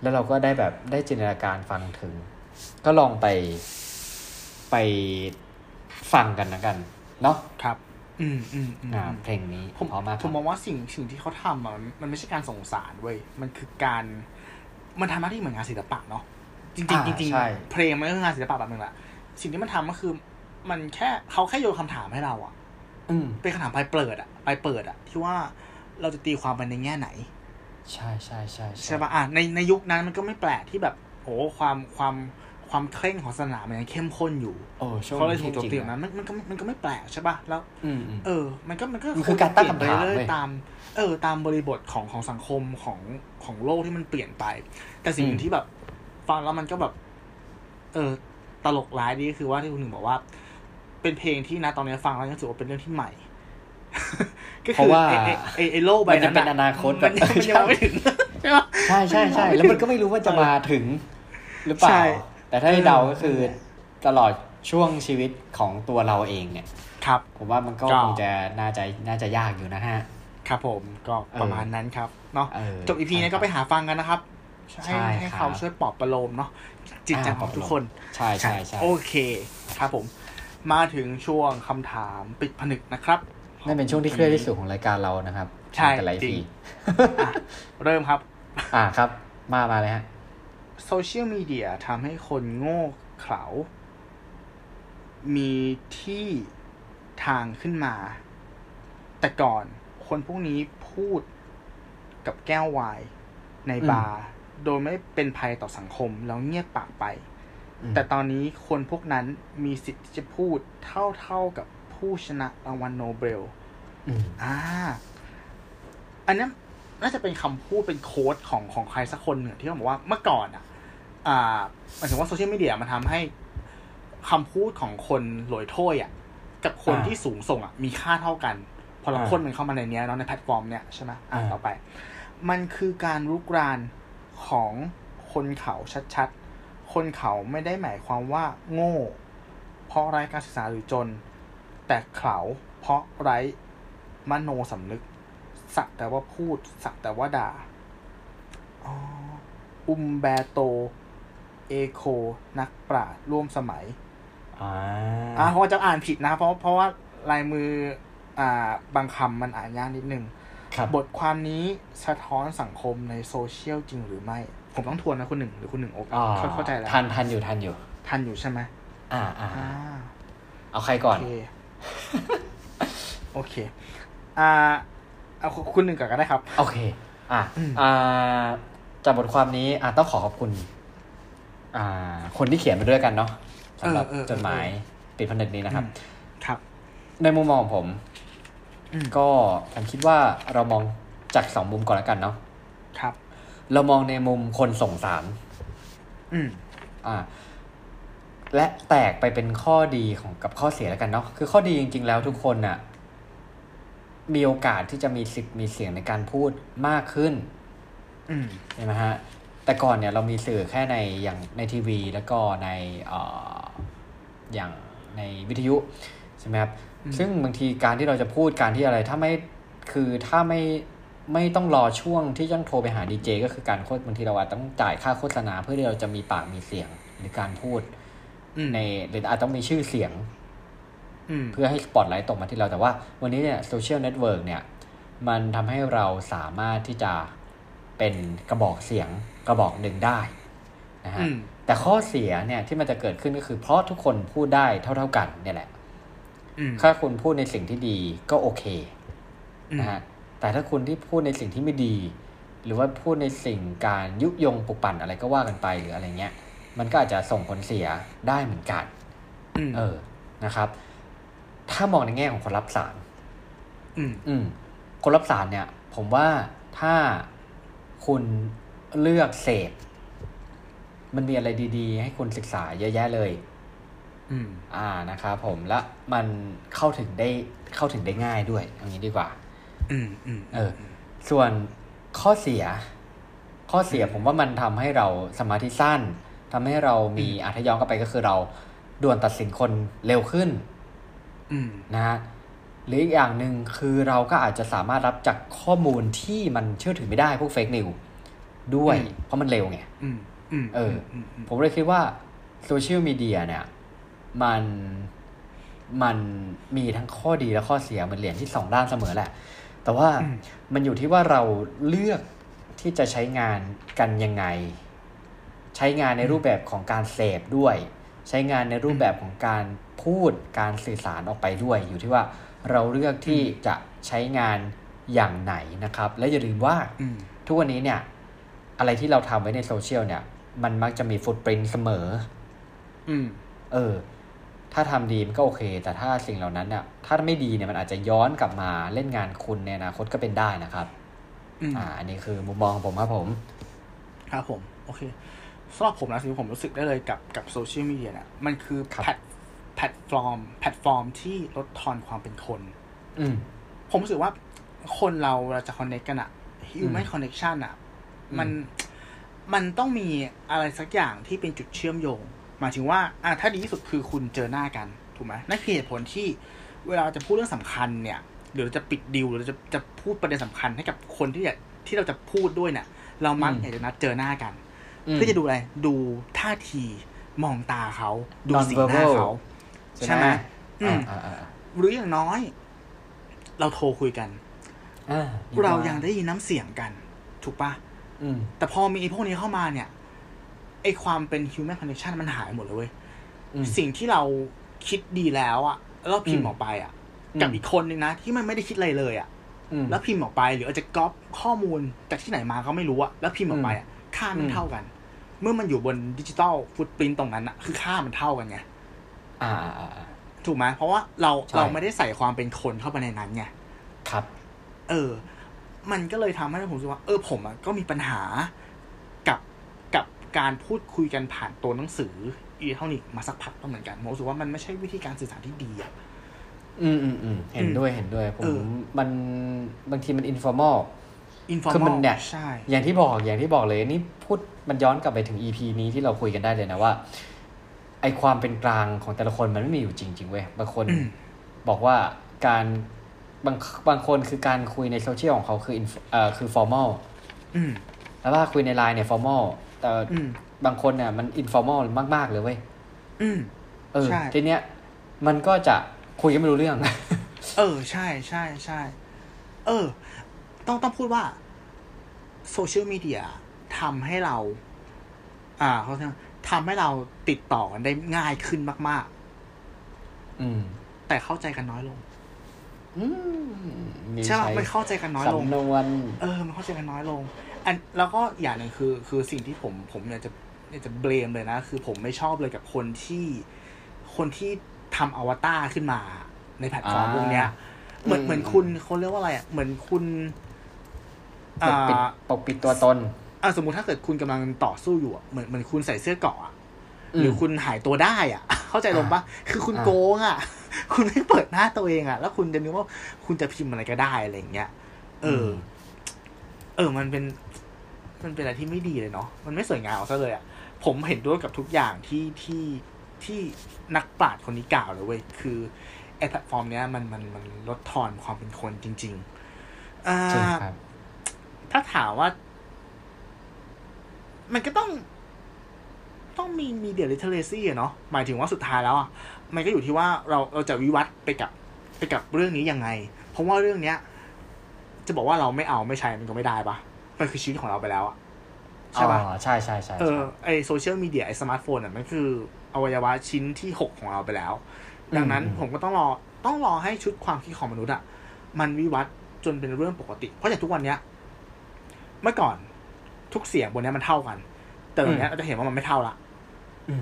แล้วเราก็ได้แบบได้จินตนาการฟังถึงก็ลองไปไปฟังกันนะกันเนาะครับอืมอืมอ่าเพลงนี้ผมพอมากผมมองว่าสิ่งสิ่งที่เขาทำมันมันไม่ใช่การส่งสารเว้ยมันคือการมันทำหน้าที่เหมือนงานศิลปะเนาะจริงจริงจริงเพลงมันก็คืองานศิลปะแบบนึงแหละสิ่งที่มันทำก็คือมันแค่เขาแค่โยนคำถามให้เราอะเป็นคำถามปลายเปิดอะปลายเปิดอะที่ว่าเราจะตีความไปในแง่ไหนใช่ใช่ใช่ใช่ป่ะอ่ะในในยุคนั้นมันก็ไม่แปลกที่แบบโอ้ความความความเคร่งของศาสนามันยังเข้มข้นอยู่เขาเลยถูกโจมตีอย่างนั้นมันมันก็มันก็ไม่แปลกใช่ป่ะแล้วเออมันก็มันก็คือการตั้งคำถามเลยตามเออตามบริบทของของสังคมของของโลกที่มันเปลี่ยนไปแต่สิ่งที่แบบฟังแล้วมันก็แบบเออตลกร้ายดีก็คือว่าที่คุณหนึ่งบอกว่าเป็นเพลงที่นะตอนนี้ฟังแล้วยังรู้สึกว่าเป็นเรื่องที่ใหม่ก็คือไอ้ไอ้ไอ้โลกใบนั้นมันเป็นอนาคตมันยังไม่ถึงใช่ป่ะใช่ๆๆแล้วมันก็ไม่รู้ว่าจะมาถึงหรือเปล่าแต่ถ้าให้เดาก็คือตลอดช่วงชีวิตของตัวเราเองเนี่ยครับผมว่ามันก็คงจะน่าจะน่าจะยากอยู่นะฮะครับผมก็ประมาณนั้นครับเนาะจบ อี พี นี้ก็ไปหาฟังกันนะครับให้ให้เขาช่วยปลอบประโลมเนาะจิตใจของทุกคนใช่ๆๆโอเคครับผมมาถึงช่วงคำถามปิดผนึกนะครับนั่นเป็นช่วงที่เครียดที่สุดของรายการเรานะครับใช่แต่หลายปีเริ่มครับอ่าครับมามาเลยฮะโซเชียลมีเดียทำให้คนโง่เขลามีที่ทางขึ้นมาแต่ก่อนคนพวกนี้พูดกับแก้วไวน์ในบาร์โดยไม่เป็นภัยต่อสังคมแล้วเงียบปากไปแต่ตอนนี้คนพวกนั้นมีสิทธิ์ที่จะพูดเท่าๆกับผู้ชนะรางวัลโนเบลอ่าอันนี้น่าจะเป็นคำพูดเป็นโค้ดของของใครสักคนหนึ่งที่เขาบอกว่าเมื่อก่อนอ่ะอ่าหมายถึงว่าโซเชียลมีเดียมันทำให้คำพูดของคนหลอยถ้วยอ่ะกับคนที่สูงส่งอ่ะมีค่าเท่ากันพอเราคนมันเข้ามาในนี้เนาะในแพลตฟอร์มเนี้ยใช่ไหมอ่าต่อไปมันคือการรุกรานของคนเขาชัดๆคนเขาไม่ได้หมายความว่าโง่เพราะไร้การศึกษาหรือจนแต่เขาเพราะไร้มโนสำนึกสักแต่ว่าพูดสักแต่ว่าด่าอ๋ออุมเบโตเอโคนักปราชญ์ร่วมสมัยอ่าอ่าเพราะจะอ่านผิดนะเพราะเพราะว่าลายมืออ่าบางคำมันอ่านยากนิดนึง บทความนี้สะท้อนสังคมในโซเชียลจริงหรือไม่ผมต้องทวนนะคุณหนึ่งหรือคุณหนึ่งโอ๊คเข้าใจแล้วทันทันอยู่ทันอยู่ทันอยู่ใช่ไหมอ่าอ่าเอาใครก่อนโอเคโอเคอ่าเอาคุณหนึ่งก่อนก็ได้ครับโอเคอ่าอ่าจากบทความนี้อ่าต้องขอขอบคุณ คนที่เขียนไปด้วยกันเนาะสำหรับจดหมายติดผนึกนี้นะครับครับในมุมมองของผมก็ผมคิดว่าเรามองจากสองมุมก่อนแล้วกันเนาะครับเรามองในมุมคนส่งสารอืมอ่าและแตกไปเป็นข้อดีของกับข้อเสียแล้วกันเนาะคือข้อดีจริงๆแล้วทุกคนน่ะมีโอกาสที่จะมีสิทธิ์มีเสียงในการพูดมากขึ้นอืมเห็นมั้ยฮะแต่ก่อนเนี่ยเรามีสื่อแค่ในอย่างในทีวีแล้วก็ในเอ่ออย่างในวิทยุใช่มั้ยครับซึ่งบางทีการที่เราจะพูดการที่อะไรถ้าไม่คือถ้าไม่ไม่ต้องรอช่วงที่ต้องโทรไปหาดีเจก็คือการโฆษณาบางทีเราอาจต้องจ่ายค่าโฆษณาเพื่อที่เราจะมีปากมีเสียงหรือการพูดในหรืออาจต้องมีชื่อเสียงเพื่อให้สปอตไลท์ตกมาที่เราแต่ว่าวันนี้เนี่ยโซเชียลเน็ตเวิร์กเนี่ยมันทำให้เราสามารถที่จะเป็นกระบอกเสียงกระบอกหนึ่งได้นะฮะแต่ข้อเสียเนี่ยที่มันจะเกิดขึ้นก็คือเพราะทุกคนพูดได้เท่าๆกันเนี่ยแหละถ้าคุณพูดในสิ่งที่ดีก็โอเคนะฮะแต่ถ้าคุณที่พูดในสิ่งที่ไม่ดีหรือว่าพูดในสิ่งการยุยงปลุกปั่นอะไรก็ว่ากันไปหรืออะไรเงี้ยมันก็อาจจะส่งผลเสียได้เหมือนกันเออนะครับถ้ามองในแง่ของคนรับสารอืมอืมคนรับสารเนี่ยผมว่าถ้าคุณเลือกเสพมันมีอะไรดีๆให้คุณศึกษาเยอะแยะเลยอืมอ่านะครับผมและมันเข้าถึงได้เข้าถึงได้ง่ายด้วยอย่างนี้ดีกว่าอืมอืมเออส่วนข้อเสียข้อเสียผมว่ามันทำให้เราสมาธิสั้นทำให้เรามีอาจย้อนกลับไปก็คือเราด่วนตัดสินคนเร็วขึ้นนะฮะหรืออีกอย่างหนึ่งคือเราก็อาจจะสามารถรับจากข้อมูลที่มันเชื่อถือไม่ได้พวกเฟกนิวด้วยเพราะมันเร็วไงเออผมเลยคิดว่าโซเชียลมีเดียเนี่ยมันมันมีทั้งข้อดีและข้อเสียเหมือนเหรียญที่สองด้านเสมอแหละแต่ว่ามันอยู่ที่ว่าเราเลือกที่จะใช้งานกันยังไงใช้งานในรูปแบบของการเสพด้วยใช้งานในรูปแบบของการพูดการสื่อสารออกไปด้วยอยู่ที่ว่าเราเลือกที่จะใช้งานอย่างไหนนะครับและอย่าลืมว่าทุกวันนี้เนี่ยอะไรที่เราทำไว้ในโซเชียลเนี่ยมันมักจะมีฟุตปรินท์เสมออืมเออถ้าทำดีมันก็โอเคแต่ถ้าสิ่งเหล่านั้นเนี่ยถ้าไม่ดีเนี่ยมันอาจจะย้อนกลับมาเล่นงานคุณในอนาคตก็เป็นได้นะครับอ่าอันนี้คือมุมมองของผมครับผมครับผมโอเคสำหรับผมนะสิ่งที่ผมรู้สึกได้เลยกับกับโซเชียลมีเดียเนี่ยมันคือแพลตแพลตฟอร์มแพลตฟอร์มที่ลดทอนความเป็นคนผมรู้สึกว่าคนเราเราจะคอนเนคกันอะ human connection อะมันมันต้องมีอะไรสักอย่างที่เป็นจุดเชื่อมโยงหมายถึงว่าอ่ะถ้าดีที่สุดคือคุณเจอหน้ากันถูกไหมนั่นคือเหตุผลที่เวลาจะพูดเรื่องสำคัญเนี่ยหรือจะปิดดีลหรือจะจะพูดประเด็นสำคัญให้กับคนที่อยากที่เราจะพูดด้วยเนี่ยเรามักอยากจะนัดเจอหน้ากันเพื่อจะดูอะไรดูท่าทีมองตาเขาดูสีหน้าเขาใช่ไหมหรืออย่างน้อยเราโทรคุยกันเรายังได้ยินน้ำเสียงกันถูกป่ะแต่พอมีพวกนี้เข้ามาเนี่ยไอความเป็น human connection มันหายหมดเลยเว้ยสิ่งที่เราคิดดีแล้วอ่ะแล้วพิมพ์ออกไปอ่ะกับอีกคนนึงนะที่มันไม่ได้คิดอะไรเลยอ่ะแล้วพิมพ์ออกไปหรืออาจจะก๊อปข้อมูลจากที่ไหนมาก็ไม่รู้อ่ะแล้วพิมพ์ออกไปอ่ะค่ามันเท่ากันเมื่อมันอยู่บนดิจิตอลฟุตปรินต์ตรงนั้นอะคือค่ามันเท่ากันไงอ่าถูกไหมเพราะว่าเราเราไม่ได้ใส่ความเป็นคนเข้าไปในนั้นไงครับเออมันก็เลยทำให้ผมรู้สึกว่าเออผมอะก็มีปัญหากับกับการพูดคุยกันผ่านตัวหนังสืออิเล็กทรอนิกส์มาสักพักแล้วเหมือนกันผมรู้สึกว่ามันไม่ใช่วิธีการสื่อสารที่ดีอะอืมอืมอืมเห็นด้วยเห็นด้วยผมมันบางทีมันอินฟอร์มอลคือมันเนี่ยอย่างที่บอกอย่างที่บอกเลยนี่พูดมันย้อนกลับไปถึง อี พี นี้ที่เราคุยกันได้เลยนะว่าไอความเป็นกลางของแต่ละคนมันไม่มีอยู่จริงๆเว้ยบางคนบอกว่าการบางบางคนคือการคุยในโซเชียลของเขาคือเอ่อคือฟอร์มอลแล้วว่าคุยใน ไลน์ เนี่ยฟอร์มอลแต่บางคนเนี่ยมันอินฟอร์มอลมากๆเลยเว้ยเออทีเนี้ยมันก็จะคุยกันไม่รู้เรื่องเออใช่ใช่ใช่เออต้องต้องพูดว่าโซเชียลมีเดียทำให้เราอ่าเขาทำให้เราติดต่อกันได้ง่ายขึ้นมากๆอืมแต่เข้าใจกันน้อยลงอืมใช่มันเข้าใจกันน้อยลงเออมันเข้าใจกันน้อยลงอันแล้วก็อย่างนึงคือคือสิ่งที่ผมผมเนี่ยจะ เนี่ยจะเบลมเลยนะคือผมไม่ชอบเลยกับคนที่คนที่ทำอวตารขึ้นมาในแพลตฟอร์มพวกเนี้ยเหมือนเหมือนคุณเขาเรียกว่าอะไรอ่ะเหมือนคุณปกปิดตัวตนอ่ะสมมุติถ้าเกิดคุณกำลังต่อสู้อยู่อ่ะเหมือนเหมือนคุณใส่เสื้อเกราะอ่ะหรือคุณหายตัวได้อ่ะเข้าใจลงป่ะคือคุณโกงอ่ะคุณไม่เปิดหน้าตัวเองอ่ะแล้วคุณจะนึกว่าคุณจะพิมพ์อะไรก็ได้อะไรอย่างเงี้ยเออเออมันเป็นมันเป็นอะไรที่ไม่ดีเลยเนาะมันไม่สวยงามซะเลยอ่ะผมเห็นด้วยกับทุกอย่างที่ที่ที่นักปราชญ์คนนี้กล่าวเลยเว้ยคือไอ้แพลตฟอร์มเนี้ยมันมันมันลดทอนความเป็นคนจริงๆอ่าถ้าถามว่ามันก็ต้องต้องมี media literacy อ่ะเนาะหมายถึงว่าสุดท้ายแล้วอ่ะมันก็อยู่ที่ว่าเราเราจะวิวัฒน์ไปกับไปกับเรื่องนี้ยังไงเพราะว่าเรื่องเนี้ยจะบอกว่าเราไม่เอาไม่ใช้มันก็ไม่ได้ปะมันคือชีวิตของเราไปแล้วอ่ะใช่ปะอ๋อใช่ใช่ใช่เออไอโซเชียลมีเดียไอสมาร์ทโฟนอ่ะมันคืออวัยวะชิ้นที่หกของเราไปแล้วดังนั้นผมก็ต้องรอต้องรอให้ชุดความคิดของมนุษย์อ่ะมันวิวัฒน์จนเป็นเรื่องปกติเพราะอย่างทุกวันเนี้ยเมื่อก่อนทุกเสียงบนนี้มันเท่ากันแต่ตอนนี้เราจะเห็นว่ามันไม่เท่าละ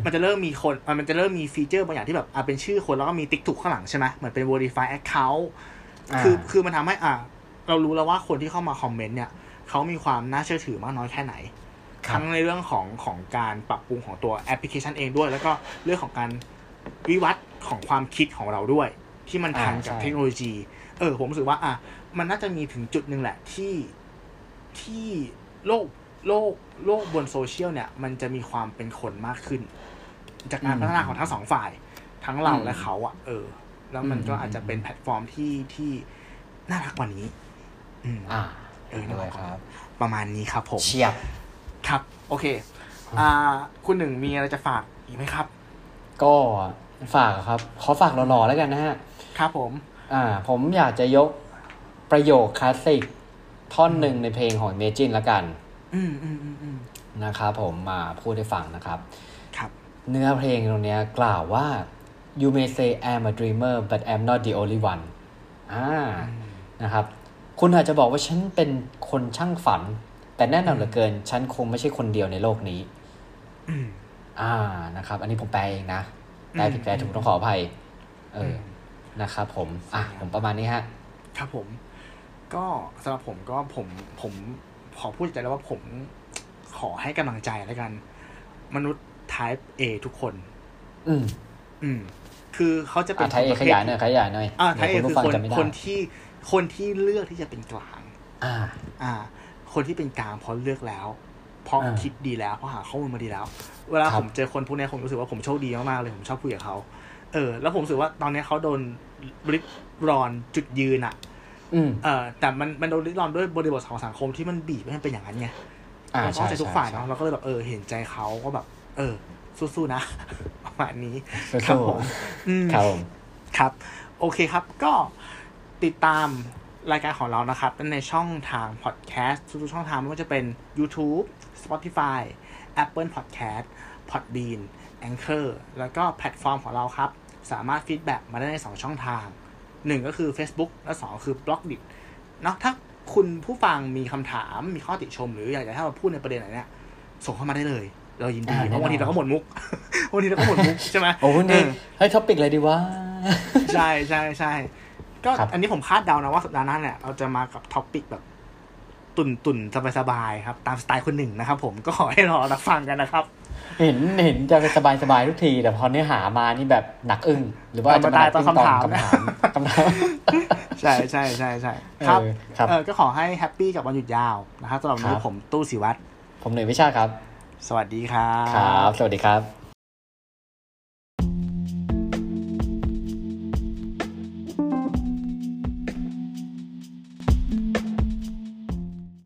มันจะเริ่มมีคนมันจะเริ่มมีฟีเจอร์บางอย่างที่แบบอ่ะเป็นชื่อคนแล้วก็มีติ๊กถูกข้างหลังใช่ไหมเหมือนเป็น verify account คือคือมันทำให้อ่ะเรารู้แล้วว่าคนที่เข้ามาคอมเมนต์เนี่ยเขามีความน่าเชื่อถือมากน้อยแค่ไหนทั้งในเรื่องของของการปรับปรุงของตัวแอปพลิเคชันเองด้วยแล้วก็เรื่องของการวิวัฒน์ของความคิดของเราด้วยที่มันทันกับเทคโนโลยีเออผมรู้สึกว่าอ่ะมันน่าจะมีถึงจุดนึงแหละที่ที่โลกโลกโลกบนโซเชียลเนี่ยมันจะมีความเป็นคนมากขึ้นจากการพัฒนาของทั้งสองฝ่ายทั้งเราและเขาอ่ะเออแล้วมันก็อาจจะเป็นแพลตฟอร์มที่ที่น่ารักกว่านี้อ่าเออด้วยครับประมาณนี้ครับผมเชียบครับโอเคอ่าคุณหนึ่งมีอะไรจะฝากอีกไหมครับก็ฝากครับขอฝากหล่อๆแล้วกันนะฮะครับผมอ่าผมอยากจะยกประโยคคลาสสิกท่อนหนึ่งในเพลงของ Imagine ละกันอืมอืมอืมอืมนะครับผมมาพูดให้ฟังนะครับครับเนื้อเพลงตรงเนี้ยกล่าวว่า you may say I'm a dreamer but I'm not the only one อ่านะครับคุณอาจจะบอกว่าฉันเป็นคนช่างฝันแต่แน่นอนเหลือเกินฉันคงไม่ใช่คนเดียวในโลกนี้อ่านะครับอันนี้ผมแปลเองนะแปลผิดแปลถูกต้องขออภัยเออนะครับผมอ่ะผมประมาณนี้ฮะครับผมก็สำหรับผมก็ผมผมขอพูดใจแล้วว่าผมขอให้กำลังใจแล้วกันมนุษย์ type A ทุกคนอืมอืมคือเขาจะเป็น type A ขยายหน่อยขยายหน่อยอ่า type A คือคนคนที่คนที่เลือกที่จะเป็นกลางอ่าอ่าคนที่เป็นกลางเพราะเลือกแล้วเพราะคิดดีแล้วเพราะหาข้อมูลมาดีแล้วเวลาผมเจอคนพวกนี้ผมรู้สึกว่าผมโชคดีมากๆเลยผมชอบคุยกับเขาเออแล้วผมรู้สึกว่าตอนนี้เขาโดนริดรอนจุดยืนอะเออแต่มันมันโดนริดรอนด้วยบริบทของสังคมที่มันบีบให้มันเป็นอย่างนั้นไงเราต้องใจทุกฝ่ายเนาะเราก็เลยแบบเออเห็นใจเขาก็แบบเออสู้ๆนะประมาณนี้ครับผมครับครับโอเคครับก็ติดตามรายการของเรานะครับในช่องทางพอดแคสต์ทุกช่องทางไม่ว่าจะเป็น YouTube Spotify Apple Podcast Podbean Anchor แล้วก็แพลตฟอร์มของเราครับสามารถฟีดแบ็กมาได้ในสองช่องทางหนึ่งก็คือ Facebook และสองคือ Blogdit เนาะถ้าคุณผู้ฟังมีคำถามมีข้อติชมหรืออยากจะให้เราพูดในประเด็นไหนเนี่ยส่งเข้ามาได้เลยเรายินดีเพราะวันนี้เราก็หมดมุกวันนี้เราก็หมดมุกใช่ไหมโอ้โหนี่ให้ท็อปิกอะไรดีวะใช่ใช่ใช่ก็อันนี้ผมคาดเดานะว่าสัปดาห์หน้าเนี่ยเราจะมากับท็อปิกแบบตุ่นตุ่นสบายๆครับตามสไตล์คนหนึ่งนะครับผมก็ขอให้รอรับฟังกันนะครับเห็นเห็นจะเป็นสบายๆทุกทีแต่พอเนื้อหามานี่แบบหนักอึ้งหรือว่าจะมาตอบคำถามคำถามคำถามใช่ใช่ใช่ใช่ครับเออก็ขอให้แฮปปี้กับวันหยุดยาวนะครับสำหรับวันนี้ผมตู้ศิวัตรผมหนุ่ยวิชาครับสวัสดีครับครับสวัสดีครับ